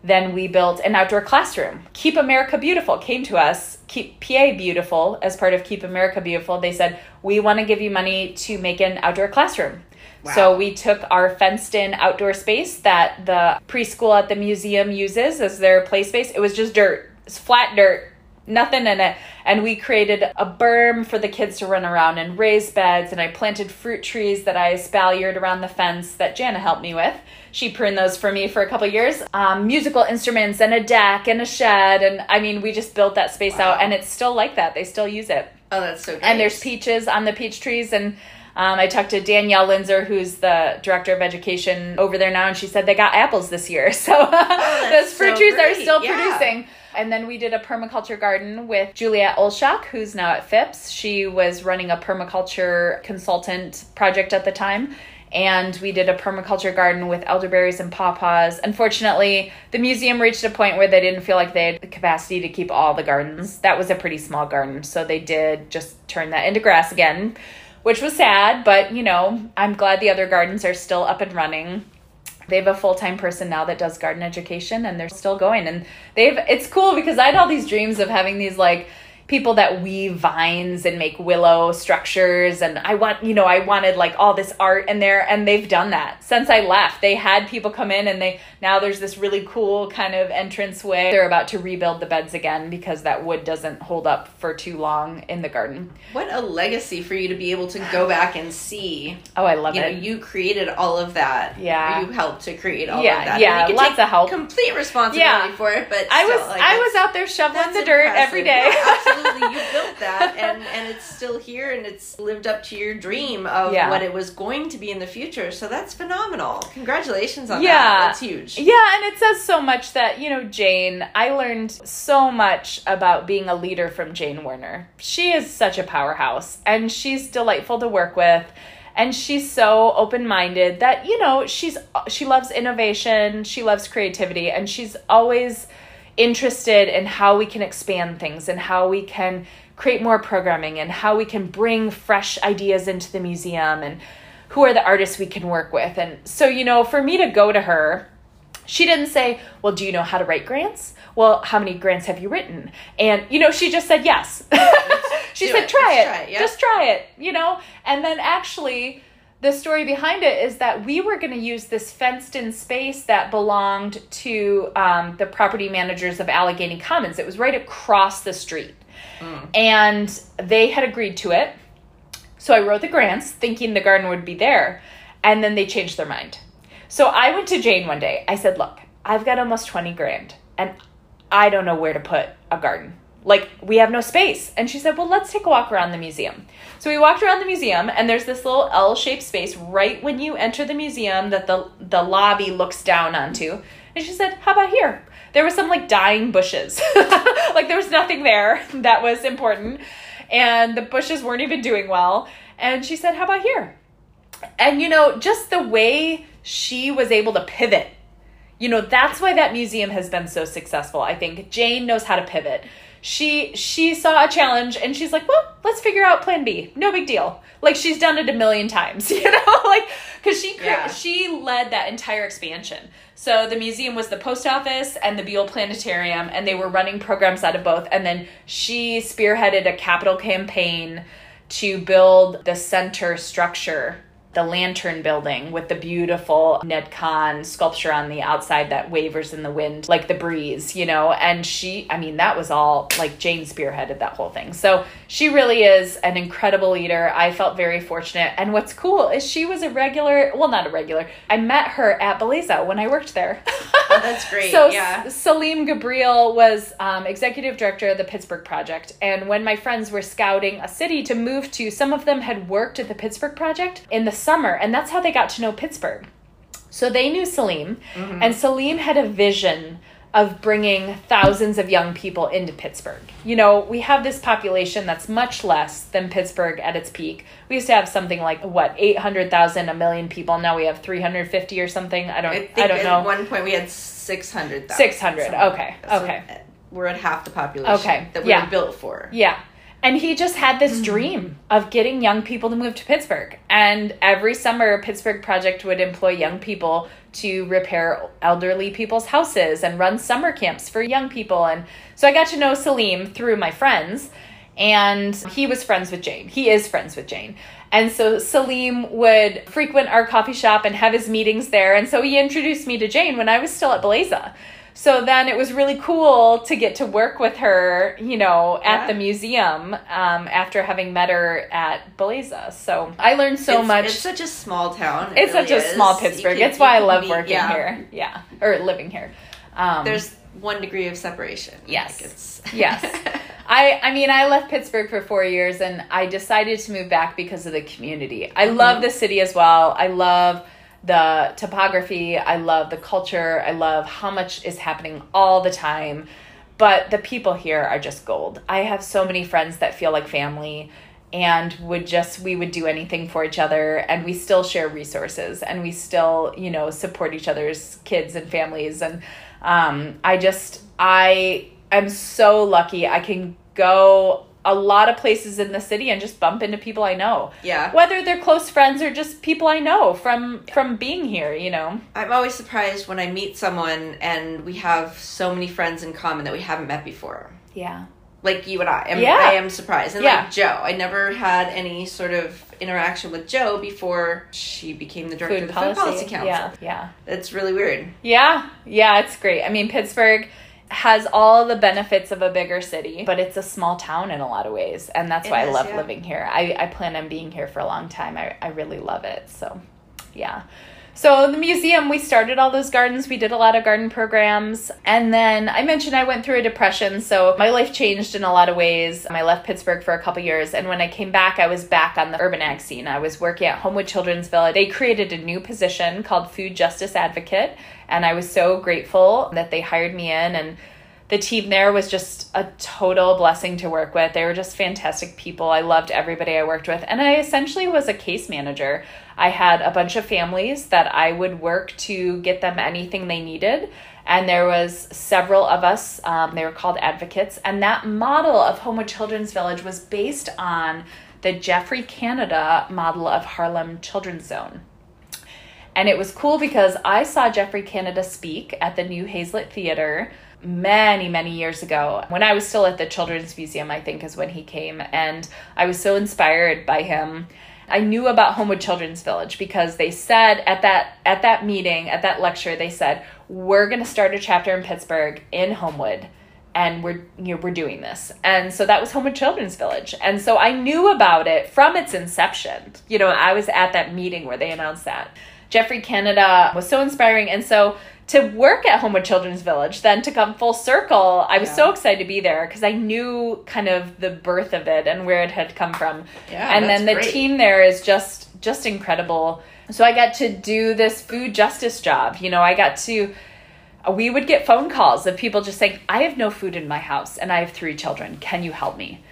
Then we built an outdoor classroom. Keep America Beautiful came to us, Keep PA Beautiful, as part of Keep America Beautiful. They said, we want to give you money to make an outdoor classroom. Wow. So we took our fenced-in outdoor space that the preschool at the museum uses as their play space. It was just dirt. It's flat dirt, nothing in it. And we created a berm for the kids to run around and raised beds. And I planted fruit trees that I espaliered around the fence that Jana helped me with. She pruned those for me for a couple years. Musical instruments and a deck and a shed. And I mean, we just built that space out. And it's still like that. They still use it. Oh, that's so great. And there's peaches on the peach trees. And I talked to Danielle Linzer, who's the director of education over there now, and she said they got apples this year. So those fruit trees are still producing. And then we did a permaculture garden with Juliette Olshock, who's now at Phipps. She was running a permaculture consultant project at the time. and we did a permaculture garden with elderberries and pawpaws. Unfortunately, the museum reached a point where they didn't feel like they had the capacity to keep all the gardens. That was a pretty small garden, so they did just turn that into grass again, which was sad, but you know, I'm glad the other gardens are still up and running. They have a full-time person now that does garden education, and they're still going. And it's cool because I had all these dreams of having these like people that weave vines and make willow structures. And I wanted like all this art in there, and they've done that since I left. They had people come in, and now there's this really cool kind of entranceway. They're about to rebuild the beds again because that wood doesn't hold up for too long in the garden. What a legacy for you to be able to go back and see. Oh, I love it. You created all of that. Yeah. You helped to create all of that. Yeah, lots of help. Complete responsibility for it, but I was out there shoveling the dirt every day. Yeah, absolutely, you built that, and it's still here, and it's lived up to your dream of what it was going to be in the future. So that's phenomenal. Congratulations on that. That's huge. Yeah, and it says so much that, you know, Jane, I learned so much about being a leader from Jane Werner. She is such a powerhouse, and she's delightful to work with. And she's so open-minded that, you know, she loves innovation, she loves creativity, and she's always interested in how we can expand things and how we can create more programming and how we can bring fresh ideas into the museum and who are the artists we can work with. And so, you know, for me to go to her, she didn't say, well, do you know how to write grants? Well, how many grants have you written? And, you know, she just said, yes. She said, try it. Yep. Just try it, you know? And then actually the story behind it is that we were going to use this fenced-in space that belonged to the property managers of Allegheny Commons. It was right across the street. Mm. And they had agreed to it. So I wrote the grants thinking the garden would be there. And then they changed their mind. So I went to Jane one day. I said, look, I've got almost 20 grand and I don't know where to put a garden. Like, we have no space. And she said, well, let's take a walk around the museum. So we walked around the museum, and there's this little L-shaped space right when you enter the museum that the lobby looks down onto. And she said, how about here? There were some like dying bushes. Like, there was nothing there that was important, and the bushes weren't even doing well. And she said, how about here? And, you know, just the way she was able to pivot, you know, that's why that museum has been so successful. I think Jane knows how to pivot. She saw a challenge, and she's like, well, let's figure out plan B. No big deal. Like, she's done it a million times, you know, like, because she led that entire expansion. So the museum was the post office and the Beale Planetarium, and they were running programs out of both. And then she spearheaded a capital campaign to build the center structure, the lantern building with the beautiful Ned Kahn sculpture on the outside that wavers in the wind like the breeze, you know. And that was all like Jane spearheaded that whole thing. So she really is an incredible leader. I felt very fortunate. And what's cool is she was I met her at Beleza when I worked there. Oh, that's great. So yeah. Salim Gabriel was executive director of the Pittsburgh Project. And when my friends were scouting a city to move to, some of them had worked at the Pittsburgh Project in the summer, and that's how they got to know Pittsburgh. So they knew Salim, mm-hmm. and Salim had a vision of bringing thousands of young people into Pittsburgh. You know, we have this population that's much less than Pittsburgh at its peak. We used to have something like 800,000, 1 million people. Now we have 350 or something. I don't know. At one point we had 600,000. 600. Somewhere. Okay. So okay. We're at half the population that we were built for. Yeah. And he just had this dream of getting young people to move to Pittsburgh. And every summer, Pittsburgh Project would employ young people to repair elderly people's houses and run summer camps for young people. And so I got to know Salim through my friends. And he was friends with Jane. He is friends with Jane. And so Salim would frequent our coffee shop and have his meetings there. And so he introduced me to Jane when I was still at Beleza. So then it was really cool to get to work with her, you know, at the museum after having met her at Beleza. So I learned so much. It's such a small town. It's really such a small Pittsburgh. It's why I love working here. Yeah. Or living here. There's one degree of separation. Yes. Like yes. I left Pittsburgh for 4 years, and I decided to move back because of the community. I love the city as well. I love the topography, I love the culture, I love how much is happening all the time, but the people here are just gold. I have so many friends that feel like family, and we would do anything for each other, and we still share resources, and we still, you know, support each other's kids and families. And I'm so lucky. I can go a lot of places in the city and just bump into people I know. Yeah. Whether they're close friends or just people I know from being here, you know. I'm always surprised when I meet someone and we have so many friends in common that we haven't met before. Yeah. Like you and I. I am surprised. And like Joe, I never had any sort of interaction with Joe before she became the director of the Food Policy Council. Yeah. Yeah. It's really weird. Yeah. Yeah, it's great. I mean, Pittsburgh has all the benefits of a bigger city, but it's a small town in a lot of ways. And that's why I love living here. I plan on being here for a long time. I really love it. So, yeah. So the museum, we started all those gardens. We did a lot of garden programs. And then I mentioned I went through a depression. So my life changed in a lot of ways. I left Pittsburgh for a couple years. And when I came back, I was back on the urban ag scene. I was working at Homewood Children's Village. They created a new position called Food Justice Advocate. And I was so grateful that they hired me in. And the team there was just a total blessing to work with. They were just fantastic people. I loved everybody I worked with. And I essentially was a case manager. I had a bunch of families that I would work to get them anything they needed. And there was several of us. They were called advocates. And that model of Homewood Children's Village was based on the Jeffrey Canada model of Harlem Children's Zone. And it was cool because I saw Jeffrey Canada speak at the new Hazlitt Theater many, many years ago when I was still at the Children's Museum, I think is when he came. And I was so inspired by him. I knew about Homewood Children's Village because they said at that meeting, at that lecture, they said, we're going to start a chapter in Pittsburgh in Homewood. And we're doing this. And so that was Homewood Children's Village. And so I knew about it from its inception. You know, I was at that meeting where they announced that. Jeffrey Canada was so inspiring. And so to work at Homewood Children's Village, then to come full circle, I was so excited to be there because I knew kind of the birth of it and where it had come from. Yeah, and then the team there is just incredible. So I got to do this food justice job. You know, we would get phone calls of people just saying, I have no food in my house and I have 3 children. Can you help me?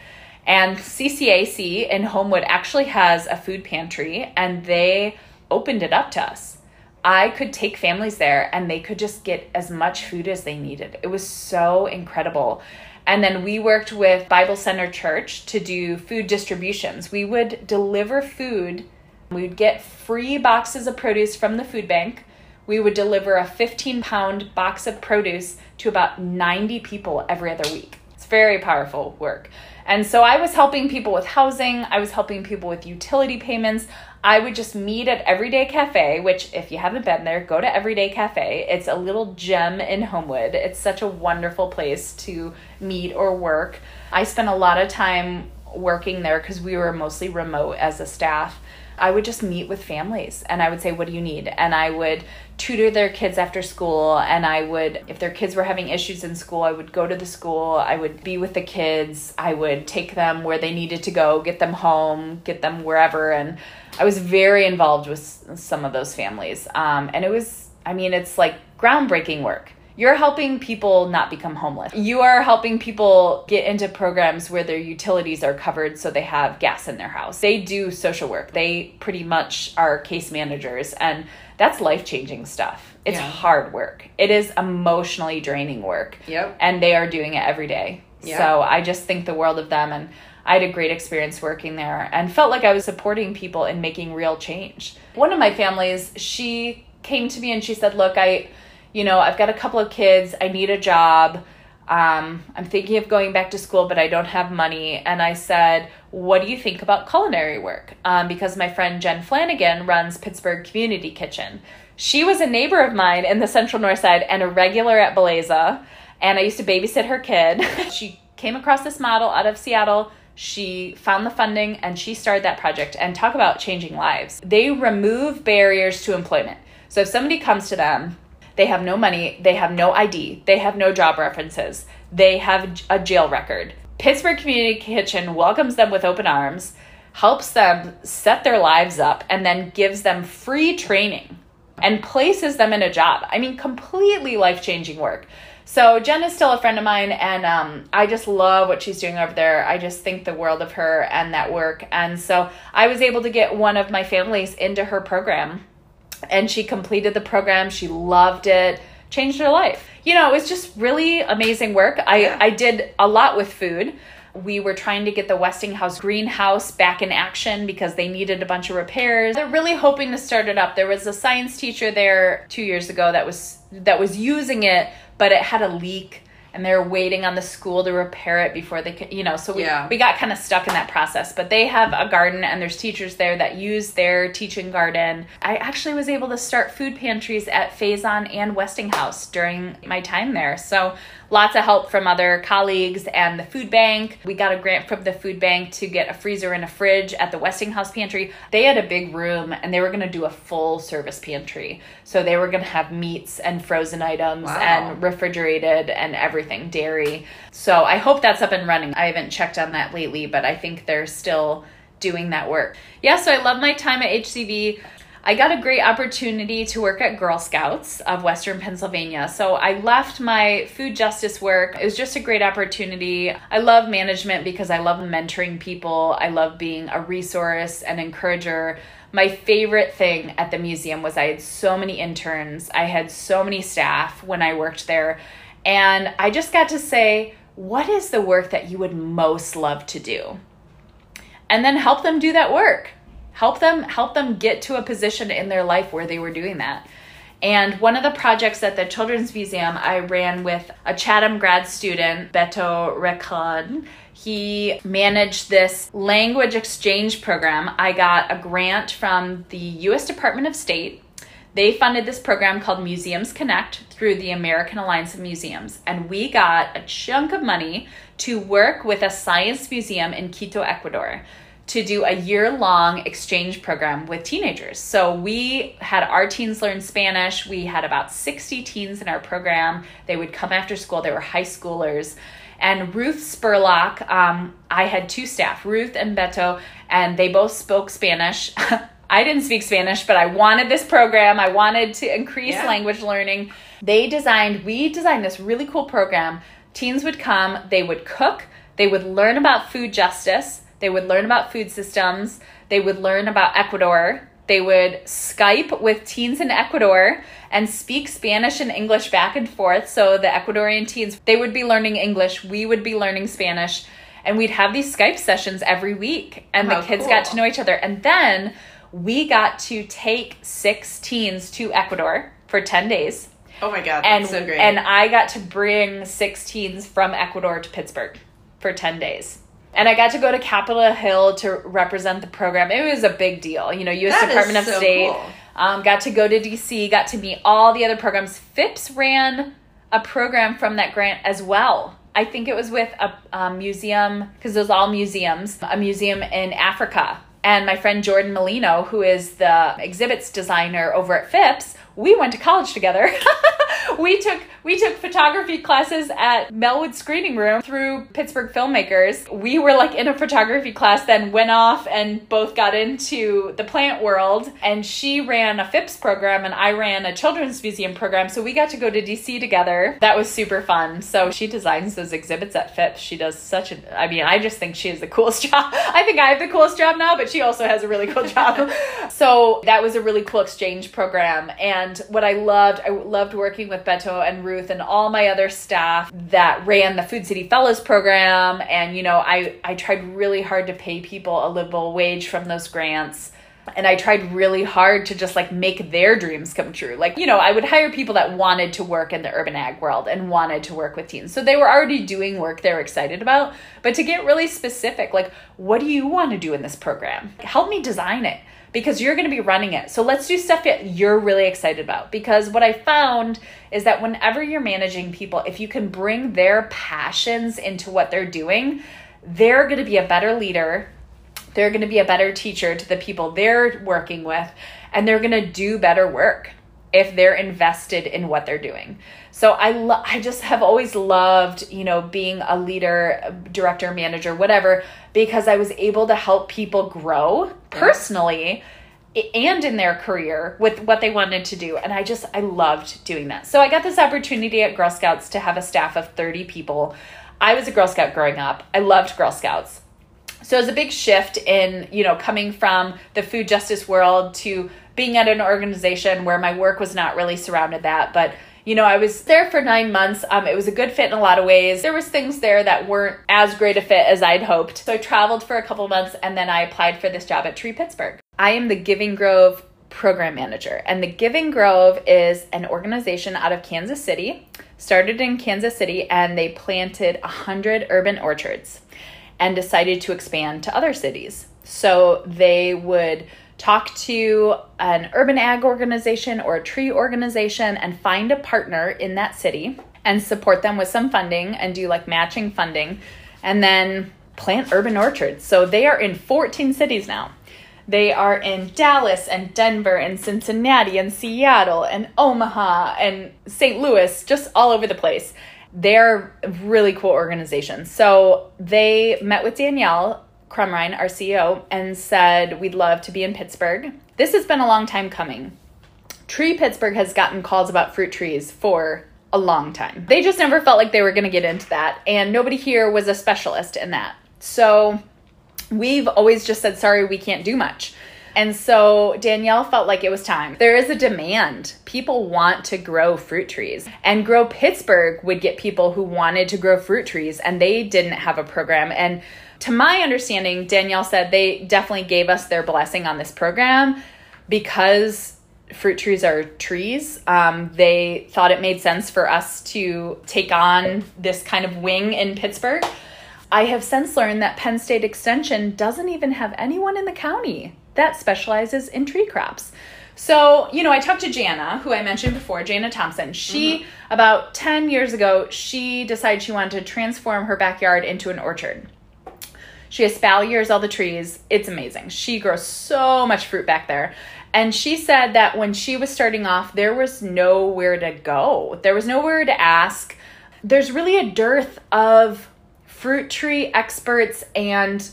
And CCAC in Homewood actually has a food pantry and they opened it up to us. I could take families there and they could just get as much food as they needed. It was so incredible. And then we worked with Bible Center Church to do food distributions. We would deliver food. We would get free boxes of produce from the food bank. We would deliver a 15-pound box of produce to about 90 people every other week. It's very powerful work. And so I was helping people with housing. I was helping people with utility payments. I would just meet at Everyday Cafe, which if you haven't been there, go to Everyday Cafe. It's a little gem in Homewood. It's such a wonderful place to meet or work. I spent a lot of time working there because we were mostly remote as a staff. I would just meet with families and I would say, what do you need? And I would tutor their kids after school. And I would, if their kids were having issues in school, I would go to the school. I would be with the kids. I would take them where they needed to go, get them home, get them wherever. And I was very involved with some of those families. And it was, I mean, it's like groundbreaking work. You're helping people not become homeless. You are helping people get into programs where their utilities are covered so they have gas in their house. They do social work. They pretty much are case managers, and that's life-changing stuff. It's hard work. It is emotionally draining work. Yep. And they are doing it every day. Yep. So I just think the world of them, and I had a great experience working there and felt like I was supporting people in making real change. One of my families, she came to me and she said, look, I've got a couple of kids. I need a job. I'm thinking of going back to school, but I don't have money. And I said, what do you think about culinary work? Because my friend Jen Flanagan runs Pittsburgh Community Kitchen. She was a neighbor of mine in the Central North Side and a regular at Beleza. And I used to babysit her kid. She came across this model out of Seattle. She found the funding and she started that project. And talk about changing lives. They remove barriers to employment. So if somebody comes to them, they have no money, they have no ID, they have no job references, they have a jail record. Pittsburgh Community Kitchen welcomes them with open arms, helps them set their lives up, and then gives them free training and places them in a job. I mean, completely life-changing work. So Jen is still a friend of mine, and I just love what she's doing over there. I just think the world of her and that work. And so I was able to get one of my families into her program, and she completed the program. She loved it, changed her life. You know, it was just really amazing work. I did a lot with food. We were trying to get the Westinghouse greenhouse back in action because they needed a bunch of repairs. They're really hoping to start it up. There was a science teacher there 2 years ago that was using it, but it had a leak, and they're waiting on the school to repair it before they could, you know, so we got kind of stuck in that process. But they have a garden, and there's teachers there that use their teaching garden. I actually was able to start food pantries at Faison and Westinghouse during my time there. So lots of help from other colleagues and the food bank. We got a grant from the food bank to get a freezer and a fridge at the Westinghouse pantry. They had a big room, and they were gonna do a full service pantry. So they were gonna have meats and frozen items and refrigerated and everything. Dairy. So I hope that's up and running. I haven't checked on that lately, but I think they're still doing that work. Yeah, so I love my time at HCV. I got a great opportunity to work at Girl Scouts of Western Pennsylvania. So I left my food justice work. It was just a great opportunity. I love management because I love mentoring people. I love being a resource and encourager. My favorite thing at the museum was I had so many interns. I had so many staff when I worked there. And I just got to say, what is the work that you would most love to do? And then help them do that work. Help them get to a position in their life where they were doing that. And one of the projects at the Children's Museum, I ran with a Chatham grad student, Beto Recon. He managed this language exchange program. I got a grant from the U.S. Department of State. They funded this program called Museums Connect through the American Alliance of Museums. And we got a chunk of money to work with a science museum in Quito, Ecuador, to do a year-long exchange program with teenagers. So we had our teens learn Spanish. We had about 60 teens in our program. They would come after school. They were high schoolers. And Ruth Spurlock, I had two staff, Ruth and Beto, and they both spoke Spanish. I didn't speak Spanish, but I wanted this program. I wanted to increase language learning. We designed this really cool program. Teens would come, they would cook, they would learn about food justice, they would learn about food systems, they would learn about Ecuador, they would Skype with teens in Ecuador and speak Spanish and English back and forth. So the Ecuadorian teens, they would be learning English, we would be learning Spanish, and we'd have these Skype sessions every week, and the kids got to know each other. And then we got to take 6 teens to Ecuador for 10 days. Oh my God, that's so great. And I got to bring 6 teens from Ecuador to Pittsburgh for 10 days. And I got to go to Capitol Hill to represent the program. It was a big deal. You know, U.S. Department of State. Cool. Got to go to D.C., got to meet all the other programs. Phipps ran a program from that grant as well. I think it was with a museum, because it was all museums, a museum in Africa. And my friend Jordan Molino, who is the exhibits designer over at Phipps, we went to college together. We took photography classes at Melwood Screening Room through Pittsburgh filmmakers. We were like in a photography class, then went off and both got into the plant world. And she ran a Phipps program and I ran a Children's Museum program. So we got to go to DC together. That was super fun. So she designs those exhibits at Phipps. She does I just think she has the coolest job. I think I have the coolest job now, but she also has a really cool job. So that was a really cool exchange program. And what I loved working with Beto and Ruth and all my other staff that ran the Food City Fellows program. And, you know, I tried really hard to pay people a livable wage from those grants. And I tried really hard to just like make their dreams come true. Like, you know, I would hire people that wanted to work in the urban ag world and wanted to work with teens. So they were already doing work they were excited about. But to get really specific, like, what do you want to do in this program? Help me design it, because you're going to be running it. So let's do stuff that you're really excited about. Because what I found is that whenever you're managing people, if you can bring their passions into what they're doing, they're going to be a better leader. They're going to be a better teacher to the people they're working with, and they're going to do better work if they're invested in what they're doing. So I just have always loved, you know, being a leader, director, manager, whatever, because I was able to help people grow personally and in their career with what they wanted to do. And I loved doing that. So I got this opportunity at Girl Scouts to have a staff of 30 people. I was a Girl Scout growing up. I loved Girl Scouts. So it was a big shift in, you know, coming from the food justice world to being at an organization where my work was not really surrounded that, but you know, I was there for 9 months. It was a good fit in a lot of ways. There was things there that weren't as great a fit as I'd hoped. So I traveled for a couple months and then I applied for this job at Tree Pittsburgh. I am the Giving Grove program manager, and the Giving Grove is an organization out of Kansas City, started in Kansas City, and they planted 100 urban orchards and decided to expand to other cities. So they would talk to an urban ag organization or a tree organization and find a partner in that city and support them with some funding and do like matching funding and then plant urban orchards. So they are in 14 cities now. They are in Dallas and Denver and Cincinnati and Seattle and Omaha and St. Louis, just all over the place. They're a really cool organization. So they met with Danielle Crumrine, our CEO, and said, we'd love to be in Pittsburgh. This has been a long time coming. Tree Pittsburgh has gotten calls about fruit trees for a long time. They just never felt like they were going to get into that, and nobody here was a specialist in that. So we've always just said, sorry, we can't do much. And so Danielle felt like it was time. There is a demand. People want to grow fruit trees. And Grow Pittsburgh would get people who wanted to grow fruit trees, and they didn't have a program. And to my understanding, Danielle said they definitely gave us their blessing on this program because fruit trees are trees. They thought it made sense for us to take on this kind of wing in Pittsburgh. I have since learned that Penn State Extension doesn't even have anyone in the county that specializes in tree crops. So, you know, I talked to Jana, who I mentioned before, Jana Thompson. She, about 10 years ago, she decided she wanted to transform her backyard into an orchard. She espaliers all the trees. It's amazing. She grows so much fruit back there. And she said that when she was starting off, there was nowhere to go. There was nowhere to ask. There's really a dearth of fruit tree experts and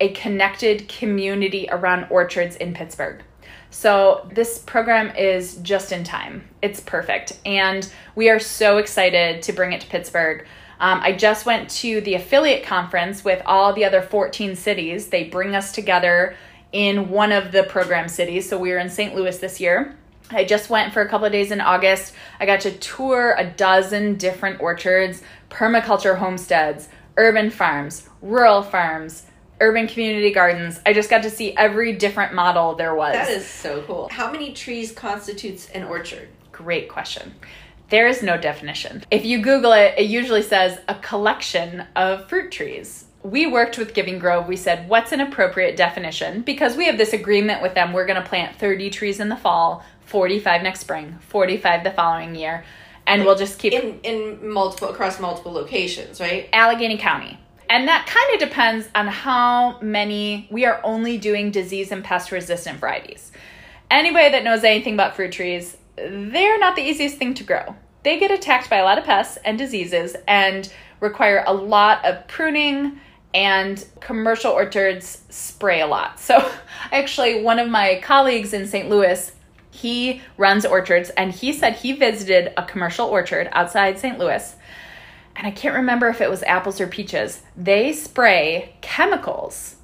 a connected community around orchards in Pittsburgh. So this program is just in time. It's perfect. And we are so excited to bring it to Pittsburgh. I just went to the affiliate conference with all the other 14 cities. They bring us together in one of the program cities. So we were in St. Louis this year. I just went for a couple of days in August. I got to tour a dozen different orchards, permaculture homesteads, urban farms, rural farms, urban community gardens. I just got to see every different model there was. That is so cool. How many trees constitutes an orchard? Great question. There is no definition. If you Google it, it usually says a collection of fruit trees. We worked with Giving Grove. We said, what's an appropriate definition? Because we have this agreement with them. We're going to plant 30 trees in the fall, 45 next spring, 45 the following year. And like we'll just keep across multiple locations, right? Allegheny County. And that kind of depends on how many. We are only doing disease and pest resistant varieties. Anybody that knows anything about fruit trees, they're not the easiest thing to grow. They get attacked by a lot of pests and diseases and require a lot of pruning, and commercial orchards spray a lot. So actually one of my colleagues in St. Louis, he runs orchards, and he said he visited a commercial orchard outside St. Louis, and I can't remember if it was apples or peaches. They spray chemicals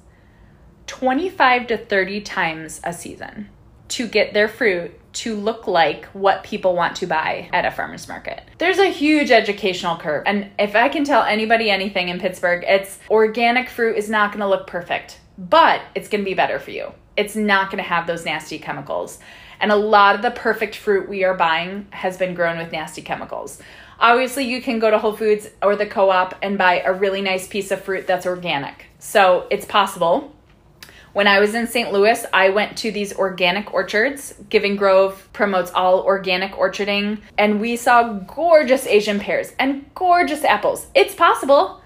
25 to 30 times a season to get their fruit to look like what people want to buy at a farmer's market. There's a huge educational curve. And if I can tell anybody anything in Pittsburgh, it's organic fruit is not gonna look perfect, but it's gonna be better for you. It's not gonna have those nasty chemicals. And a lot of the perfect fruit we are buying has been grown with nasty chemicals. Obviously, you can go to Whole Foods or the co-op and buy a really nice piece of fruit that's organic. So it's possible. When I was in St. Louis, I went to these organic orchards. Giving Grove promotes all organic orcharding. And we saw gorgeous Asian pears and gorgeous apples. It's possible.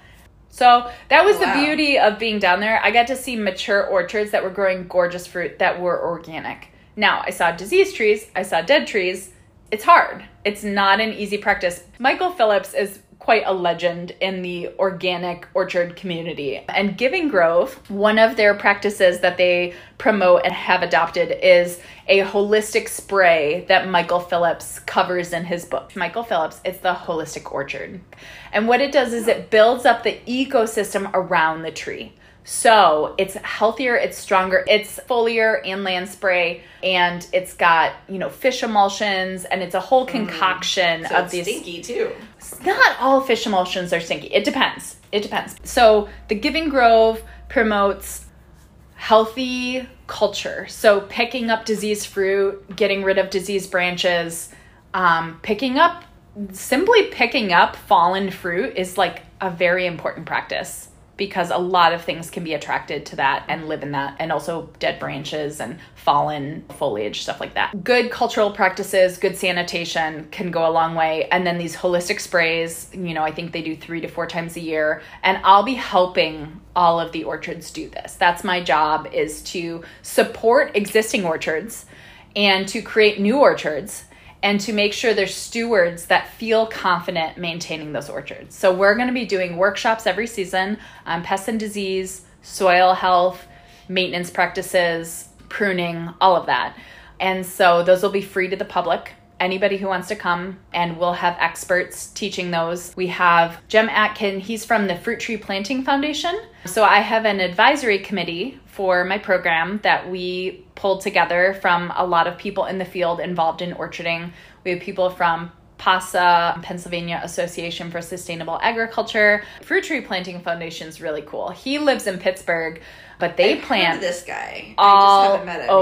So that was the beauty of being down there. I got to see mature orchards that were growing gorgeous fruit that were organic. Now, I saw diseased trees. I saw dead trees. It's hard. It's not an easy practice. Michael Phillips is quite a legend in the organic orchard community. And Giving Grove, one of their practices that they promote and have adopted is a holistic spray that Michael Phillips covers in his book. Michael Phillips, it's the holistic orchard. And what it does is it builds up the ecosystem around the tree. So it's healthier, it's stronger, it's foliar and land spray, and it's got, you know, fish emulsions, and it's a whole concoction so of these. Stinky too. Not all fish emulsions are stinky. It depends. It depends. So the Giving Grove promotes healthy culture. So picking up diseased fruit, getting rid of diseased branches, simply picking up fallen fruit is like a very important practice, because a lot of things can be attracted to that and live in that, and also dead branches and fallen foliage, stuff like that. Good cultural practices, good sanitation can go a long way. And then these holistic sprays, you know, I think they do 3 to 4 times a year, and I'll be helping all of the orchards do this. That's my job, is to support existing orchards and to create new orchards, and to make sure there's stewards that feel confident maintaining those orchards. So we're going to be doing workshops every season on pests and disease, soil health, maintenance practices, pruning, all of that. And so those will be free to the public, anybody who wants to come, and we'll have experts teaching those. We have Jim Atkin, he's from the Fruit Tree Planting Foundation. So I have an advisory committee for my program that we pulled together from a lot of people in the field involved in orcharding. We have people from PASA, Pennsylvania Association for Sustainable Agriculture. Fruit Tree Planting Foundation's really cool. He lives in Pittsburgh, but they plant this guy the world. All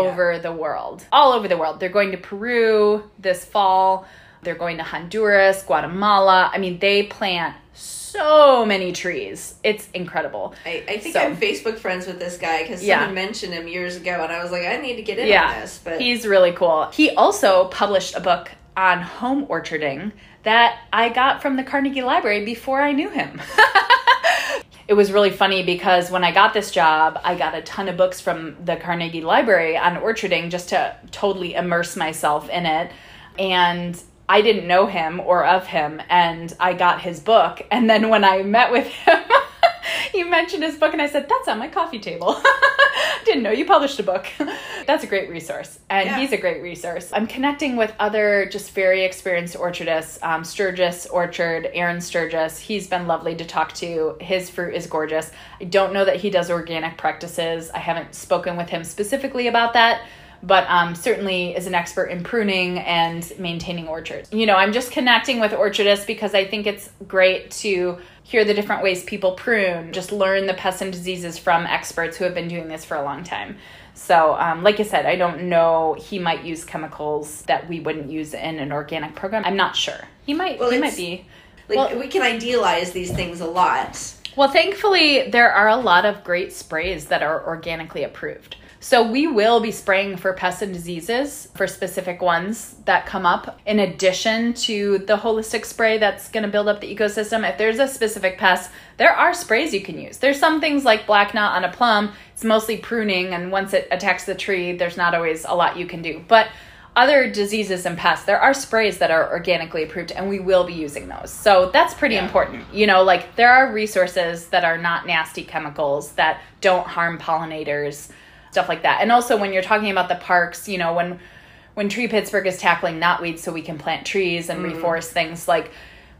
over the world. They're going to Peru this fall. They're going to Honduras, Guatemala. I mean, they plant so many trees. It's incredible. I think I'm Facebook friends with this guy because someone mentioned him years ago, and I was like, I need to get in on this. But he's really cool. He also published a book on home orcharding that I got from the Carnegie Library before I knew him. It was really funny because when I got this job, I got a ton of books from the Carnegie Library on orcharding just to totally immerse myself in it. And I didn't know him or of him, and I got his book. And then when I met with him, he mentioned his book, and I said, that's on my coffee table. Didn't know you published a book. That's a great resource, and he's a great resource. I'm connecting with other just very experienced orchardists, Sturgis Orchard, Aaron Sturgis. He's been lovely to talk to. His fruit is gorgeous. I don't know that he does organic practices. I haven't spoken with him specifically about that, but certainly is an expert in pruning and maintaining orchards. You know, I'm just connecting with orchardists because I think it's great to hear the different ways people prune, just learn the pests and diseases from experts who have been doing this for a long time. So like I said, I don't know, he might use chemicals that we wouldn't use in an organic program. I'm not sure. He might be. We can idealize these things a lot. Well, thankfully, there are a lot of great sprays that are organically approved. So we will be spraying for pests and diseases for specific ones that come up, in addition to the holistic spray that's going to build up the ecosystem. If there's a specific pest, there are sprays you can use. There's some things like black knot on a plum. It's mostly pruning, and once it attacks the tree, there's not always a lot you can do. But other diseases and pests, there are sprays that are organically approved, and we will be using those. So that's pretty important. You know, like there are resources that are not nasty chemicals that don't harm pollinators, stuff like that. And also when you're talking about the parks, you know, when Tree Pittsburgh is tackling knotweed so we can plant trees and reforest things, like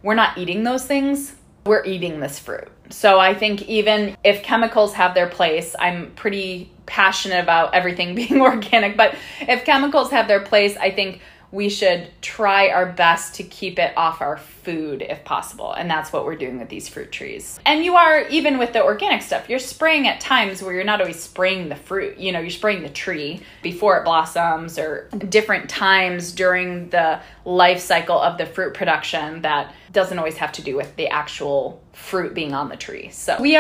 we're not eating those things, we're eating this fruit. So I think even if chemicals have their place, I'm pretty passionate about everything being organic, but if chemicals have their place, I think we should try our best to keep it off our food if possible. And that's what we're doing with these fruit trees. And you are, even with the organic stuff, you're spraying at times where you're not always spraying the fruit. You know, you're spraying the tree before it blossoms, or different times during the life cycle of the fruit production that doesn't always have to do with the actual fruit being on the tree. So we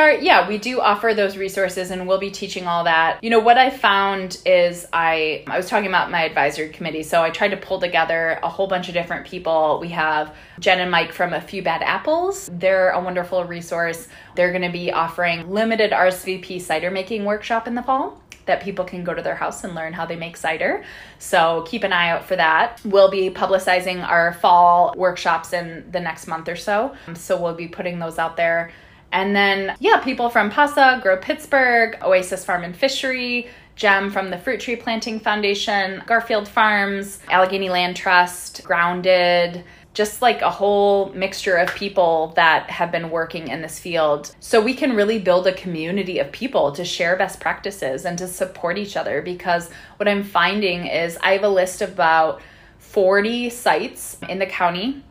do offer those resources, and we'll be teaching all that. You know, what I found is I was talking about my advisory committee. So I tried to pull together a whole bunch of different people. We have Jen and Mike from A Few Bad Apples. They're a wonderful resource. They're going to be offering limited RSVP cider making workshop in the fall. that people can go to their house and learn how they make cider. So keep an eye out for that. We'll be publicizing our fall workshops in the next month or so. So we'll be putting those out there. And then, yeah, people from PASA, Grow Pittsburgh, Oasis Farm and Fishery, Gem from the Fruit Tree Planting Foundation, Garfield Farms, Allegheny Land Trust, Grounded, just like a whole mixture of people that have been working in this field. So we can really build a community of people to share best practices and to support each other, because what I'm finding is I have a list of about 40 sites in the county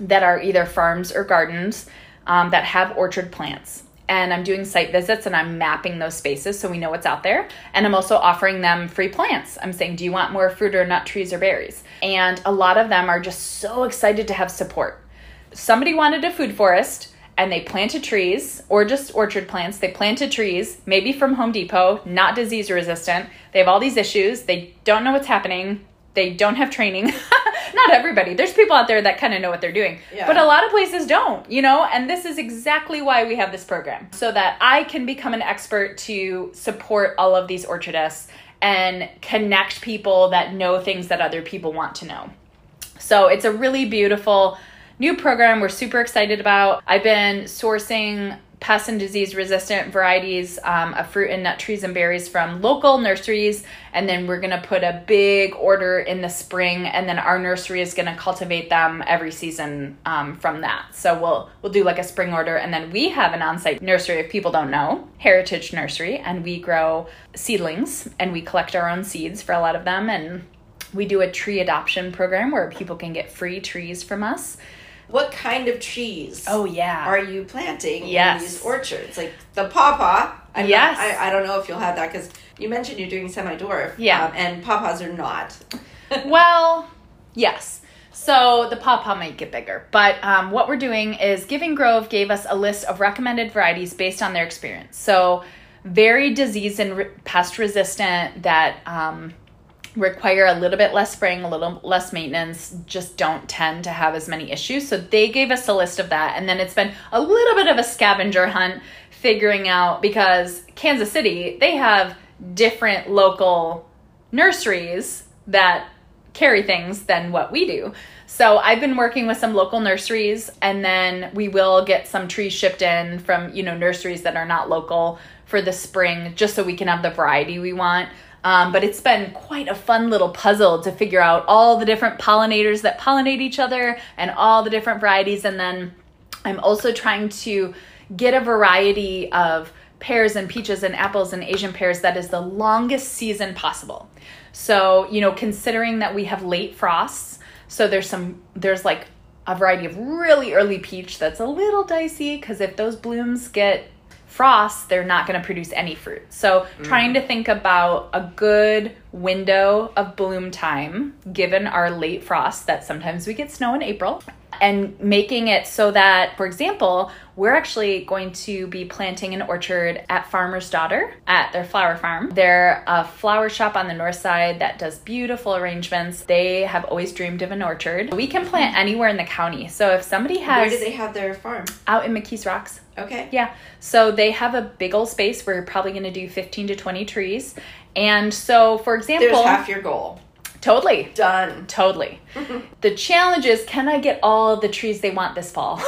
that are either farms or gardens that have orchard plants. And I'm doing site visits and I'm mapping those spaces so we know what's out there. And I'm also offering them free plants. I'm saying, do you want more fruit or nut trees or berries? And a lot of them are just so excited to have support. Somebody wanted a food forest and they planted trees, or just orchard plants. They planted trees, maybe from Home Depot, not disease resistant. They have all these issues. They don't know what's happening. They don't have training. Not everybody. There's people out there that kind of know what they're doing, yeah. But a lot of places don't, you know, and this is exactly why we have this program, so that I can become an expert to support all of these orchardists and connect people that know things that other people want to know. So it's a really beautiful new program we're super excited about. I've been sourcing pest and disease resistant varieties of fruit and nut trees and berries from local nurseries. And then we're going to put a big order in the spring. And then our nursery is going to cultivate them every season from that. So we'll do like a spring order. And then we have an on-site nursery, if people don't know, Heritage Nursery. And we grow seedlings and we collect our own seeds for a lot of them. And we do a tree adoption program where people can get free trees from us. What kind of trees are you planting in these orchards? Like the pawpaw. I don't know if you'll have that because you mentioned you're doing semi-dwarf. Yeah. And pawpaws are not. Well, yes. So the pawpaw might get bigger. But what we're doing is Giving Grove gave us a list of recommended varieties based on their experience. So very disease and pest resistant that require a little bit less spraying, a little less maintenance, just don't tend to have as many issues. So they gave us a list of that. And then it's been a little bit of a scavenger hunt figuring out, because Kansas City, they have different local nurseries that carry things than what we do. So I've been working with some local nurseries, and then we will get some trees shipped in from, you know, nurseries that are not local for the spring, just so we can have the variety we want. But it's been quite a fun little puzzle to figure out all the different pollinators that pollinate each other and all the different varieties. And then I'm also trying to get a variety of pears and peaches and apples and Asian pears that is the longest season possible. So, you know, considering that we have late frosts, so there's like a variety of really early peach that's a little dicey, because if those blooms get frost, they're not going to produce any fruit. So trying to think about a good window of bloom time, given our late frost that sometimes we get snow in April, and making it so that, for example, we're actually going to be planting an orchard at Farmer's Daughter at their flower farm. They're a flower shop on the north side that does beautiful arrangements. They have always dreamed of an orchard. We can plant anywhere in the county. So if somebody has... Where do they have their farm? Out in McKees Rocks. Okay. Yeah. So they have a big old space where you're probably going to do 15 to 20 trees. And so, for example... There's half your goal. Totally. Done. Totally. The challenge is, can I get all the trees they want this fall?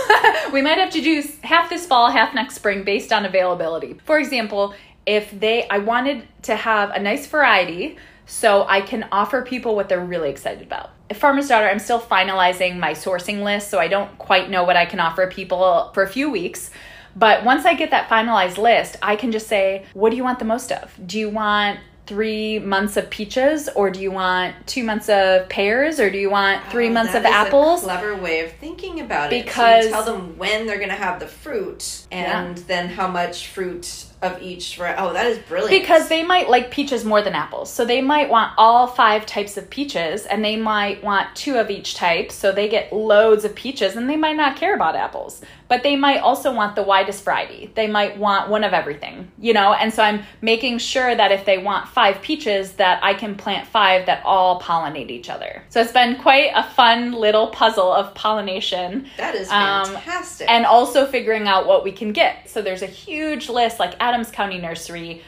We might have to do half this fall, half next spring, based on availability. For example, I wanted to have a nice variety so I can offer people what they're really excited about. At Farmer's Daughter, I'm still finalizing my sourcing list, so I don't quite know what I can offer people for a few weeks. But once I get that finalized list, I can just say, what do you want the most of? Do you want 3 months of peaches, or do you want 2 months of pears, or do you want 3 months of apples? That is a clever way of thinking about it. Because so you tell them when they're going to have the fruit, and then how much fruit of each. Oh, that is brilliant. Because they might like peaches more than apples. So they might want all 5 types of peaches, and they might want 2 of each type. So they get loads of peaches, and they might not care about apples. But they might also want the widest variety. They might want one of everything, you know? And so I'm making sure that if they want 5 peaches, that I can plant 5 that all pollinate each other. So it's been quite a fun little puzzle of pollination. That is fantastic. And also figuring out what we can get. So there's a huge list, like Adams County Nursery,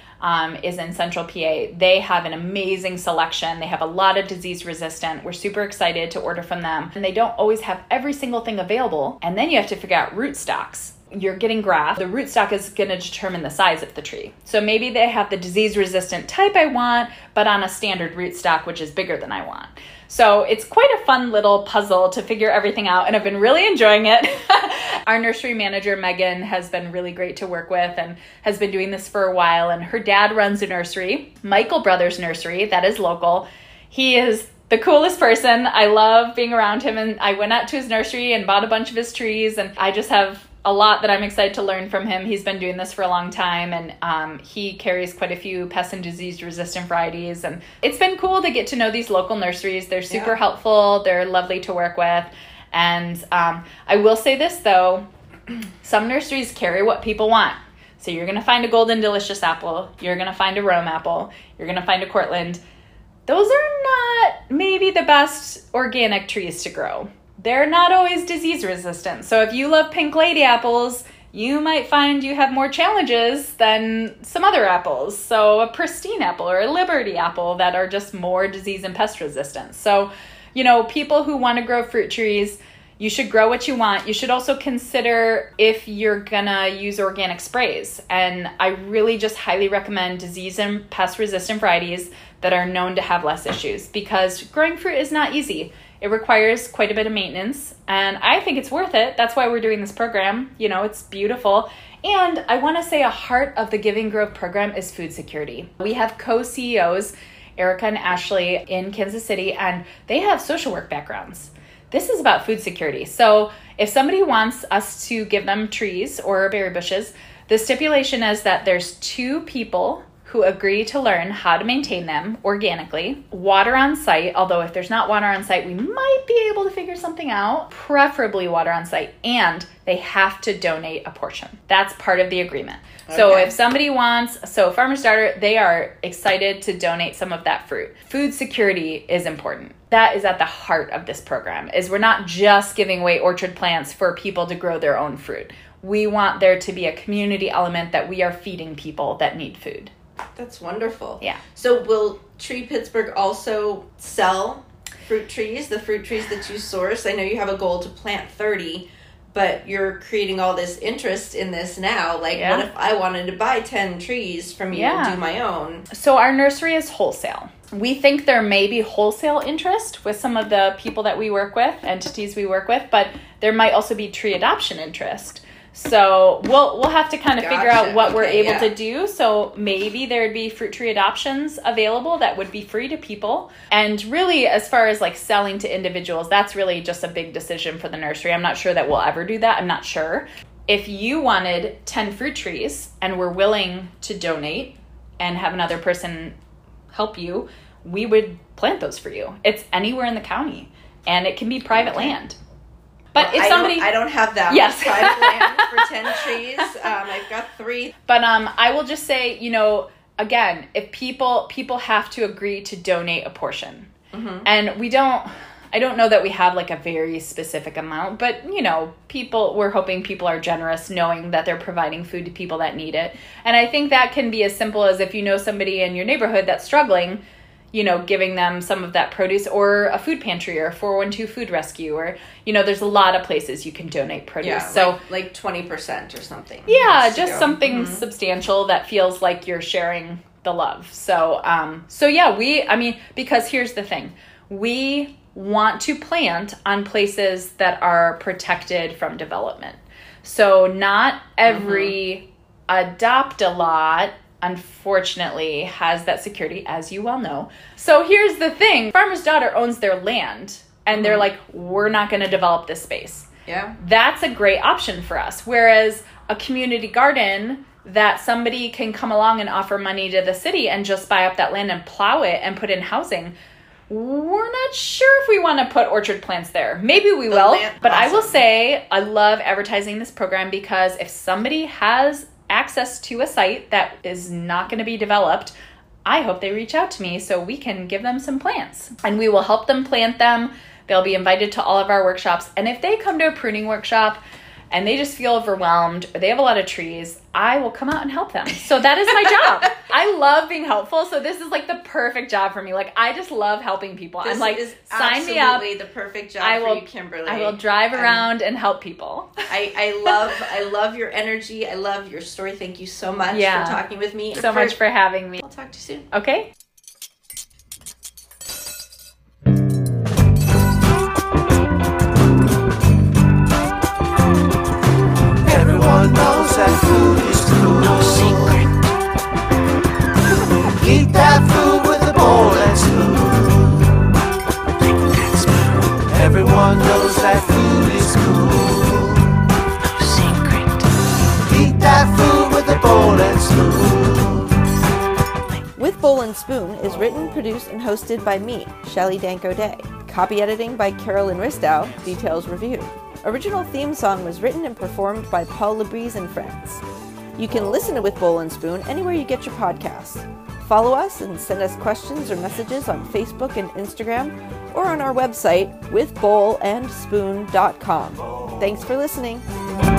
is in Central PA. They have an amazing selection. They have a lot of disease resistant. We're super excited to order from them. And they don't always have every single thing available. And then you have to figure out rootstocks. You're getting graft. The rootstock is going to determine the size of the tree. So maybe they have the disease resistant type I want, but on a standard rootstock, which is bigger than I want. So it's quite a fun little puzzle to figure everything out, and I've been really enjoying it. Our nursery manager, Megan, has been really great to work with and has been doing this for a while, and her dad runs a nursery, Michael Brothers Nursery, that is local. He is the coolest person. I love being around him, and I went out to his nursery and bought a bunch of his trees, and I just have a lot that I'm excited to learn from him. He's been doing this for a long time, and he carries quite a few pest and disease resistant varieties. And it's been cool to get to know these local nurseries. They're super helpful. They're lovely to work with. And I will say this though, some nurseries carry what people want. So you're gonna find a Golden Delicious apple. You're gonna find a Rome apple. You're gonna find a Cortland. Those are not maybe the best organic trees to grow. They're not always disease resistant. So if you love Pink Lady apples, you might find you have more challenges than some other apples. So a Pristine apple or a Liberty apple that are just more disease and pest resistant. So, you know, people who want to grow fruit trees, you should grow what you want. You should also consider if you're gonna use organic sprays. And I really just highly recommend disease and pest resistant varieties that are known to have less issues, because growing fruit is not easy. It requires quite a bit of maintenance, and I think it's worth it. That's why we're doing this program. You know, it's beautiful. And I want to say a heart of the Giving Grove program is food security. We have co-CEOs, Erica and Ashley, in Kansas City, and they have social work backgrounds. This is about food security. So if somebody wants us to give them trees or berry bushes, the stipulation is that there's two people who agree to learn how to maintain them organically, water on site, although if there's not water on site, we might be able to figure something out, preferably water on site, and they have to donate a portion. That's part of the agreement. Okay. So if somebody wants, so Farmer's Daughter, they are excited to donate some of that fruit. Food security is important. That is at the heart of this program, is we're not just giving away orchard plants for people to grow their own fruit. We want there to be a community element that we are feeding people that need food. That's wonderful. Yeah. So will Tree Pittsburgh also sell fruit trees, the fruit trees that you source? I know you have a goal to plant 30, but you're creating all this interest in this now. Like, what if I wanted to buy 10 trees from you and do my own? So our nursery is wholesale. We think there may be wholesale interest with some of the people that we work with, entities we work with, but there might also be tree adoption interest. So we'll have to kind of figure out what we're able to do. So maybe there'd be fruit tree adoptions available that would be free to people. And really, as far as like selling to individuals, that's really just a big decision for the nursery. I'm not sure that we'll ever do that. I'm not sure. If you wanted 10 fruit trees and were willing to donate and have another person help you, we would plant those for you. It's anywhere in the county, and it can be private land. But well, if somebody... I don't have that. Yes. Land for 10 trees. I've got 3. But I will just say, you know, again, if people have to agree to donate a portion. Mm-hmm. And we don't... I don't know that we have like a very specific amount, but you know, we're hoping people are generous, knowing that they're providing food to people that need it. And I think that can be as simple as if you know somebody in your neighborhood that's struggling, you know, giving them some of that produce, or a food pantry, or 412 food rescue, or, you know, there's a lot of places you can donate produce. Yeah, so like 20% or something. Yeah, just something substantial that feels like you're sharing the love. So, because here's the thing. We want to plant on places that are protected from development. So not every adopt-a-lot, unfortunately, has that security, as you well know. So here's the thing. Farmer's Daughter owns their land, and they're like, we're not going to develop this space. Yeah. That's a great option for us. Whereas a community garden that somebody can come along and offer money to the city and just buy up that land and plow it and put in housing, we're not sure if we want to put orchard plants there. Maybe we will. But I will say I love advertising this program, because if somebody has access to a site that is not going to be developed, I hope they reach out to me so we can give them some plants, and we will help them plant them. They'll be invited to all of our workshops. And if they come to a pruning workshop and they just feel overwhelmed, or they have a lot of trees, I will come out and help them. So that is my job. I love being helpful. So this is like the perfect job for me. Like, I just love helping people. This I'm like, is sign me up. Absolutely the perfect job for you, Kimberly. I will drive around and help people. I love your energy. I love your story. Thank you so much for talking with me. So much for having me. I'll talk to you soon. Okay. That food is cool. No secret. Eat that food with a bowl and spoon. Everyone knows that food is cool. No secret. Eat that food with a bowl and spoon. With Bowl and Spoon is written, produced, and hosted by me, Shelley Danko-Day. Copy editing by Carolyn Ristow. Details reviewed. Original theme song was written and performed by Paul Labrise and friends. You can listen to With Bowl and Spoon anywhere you get your podcasts. Follow us and send us questions or messages on Facebook and Instagram, or on our website, withbowlandspoon.com. Thanks for listening.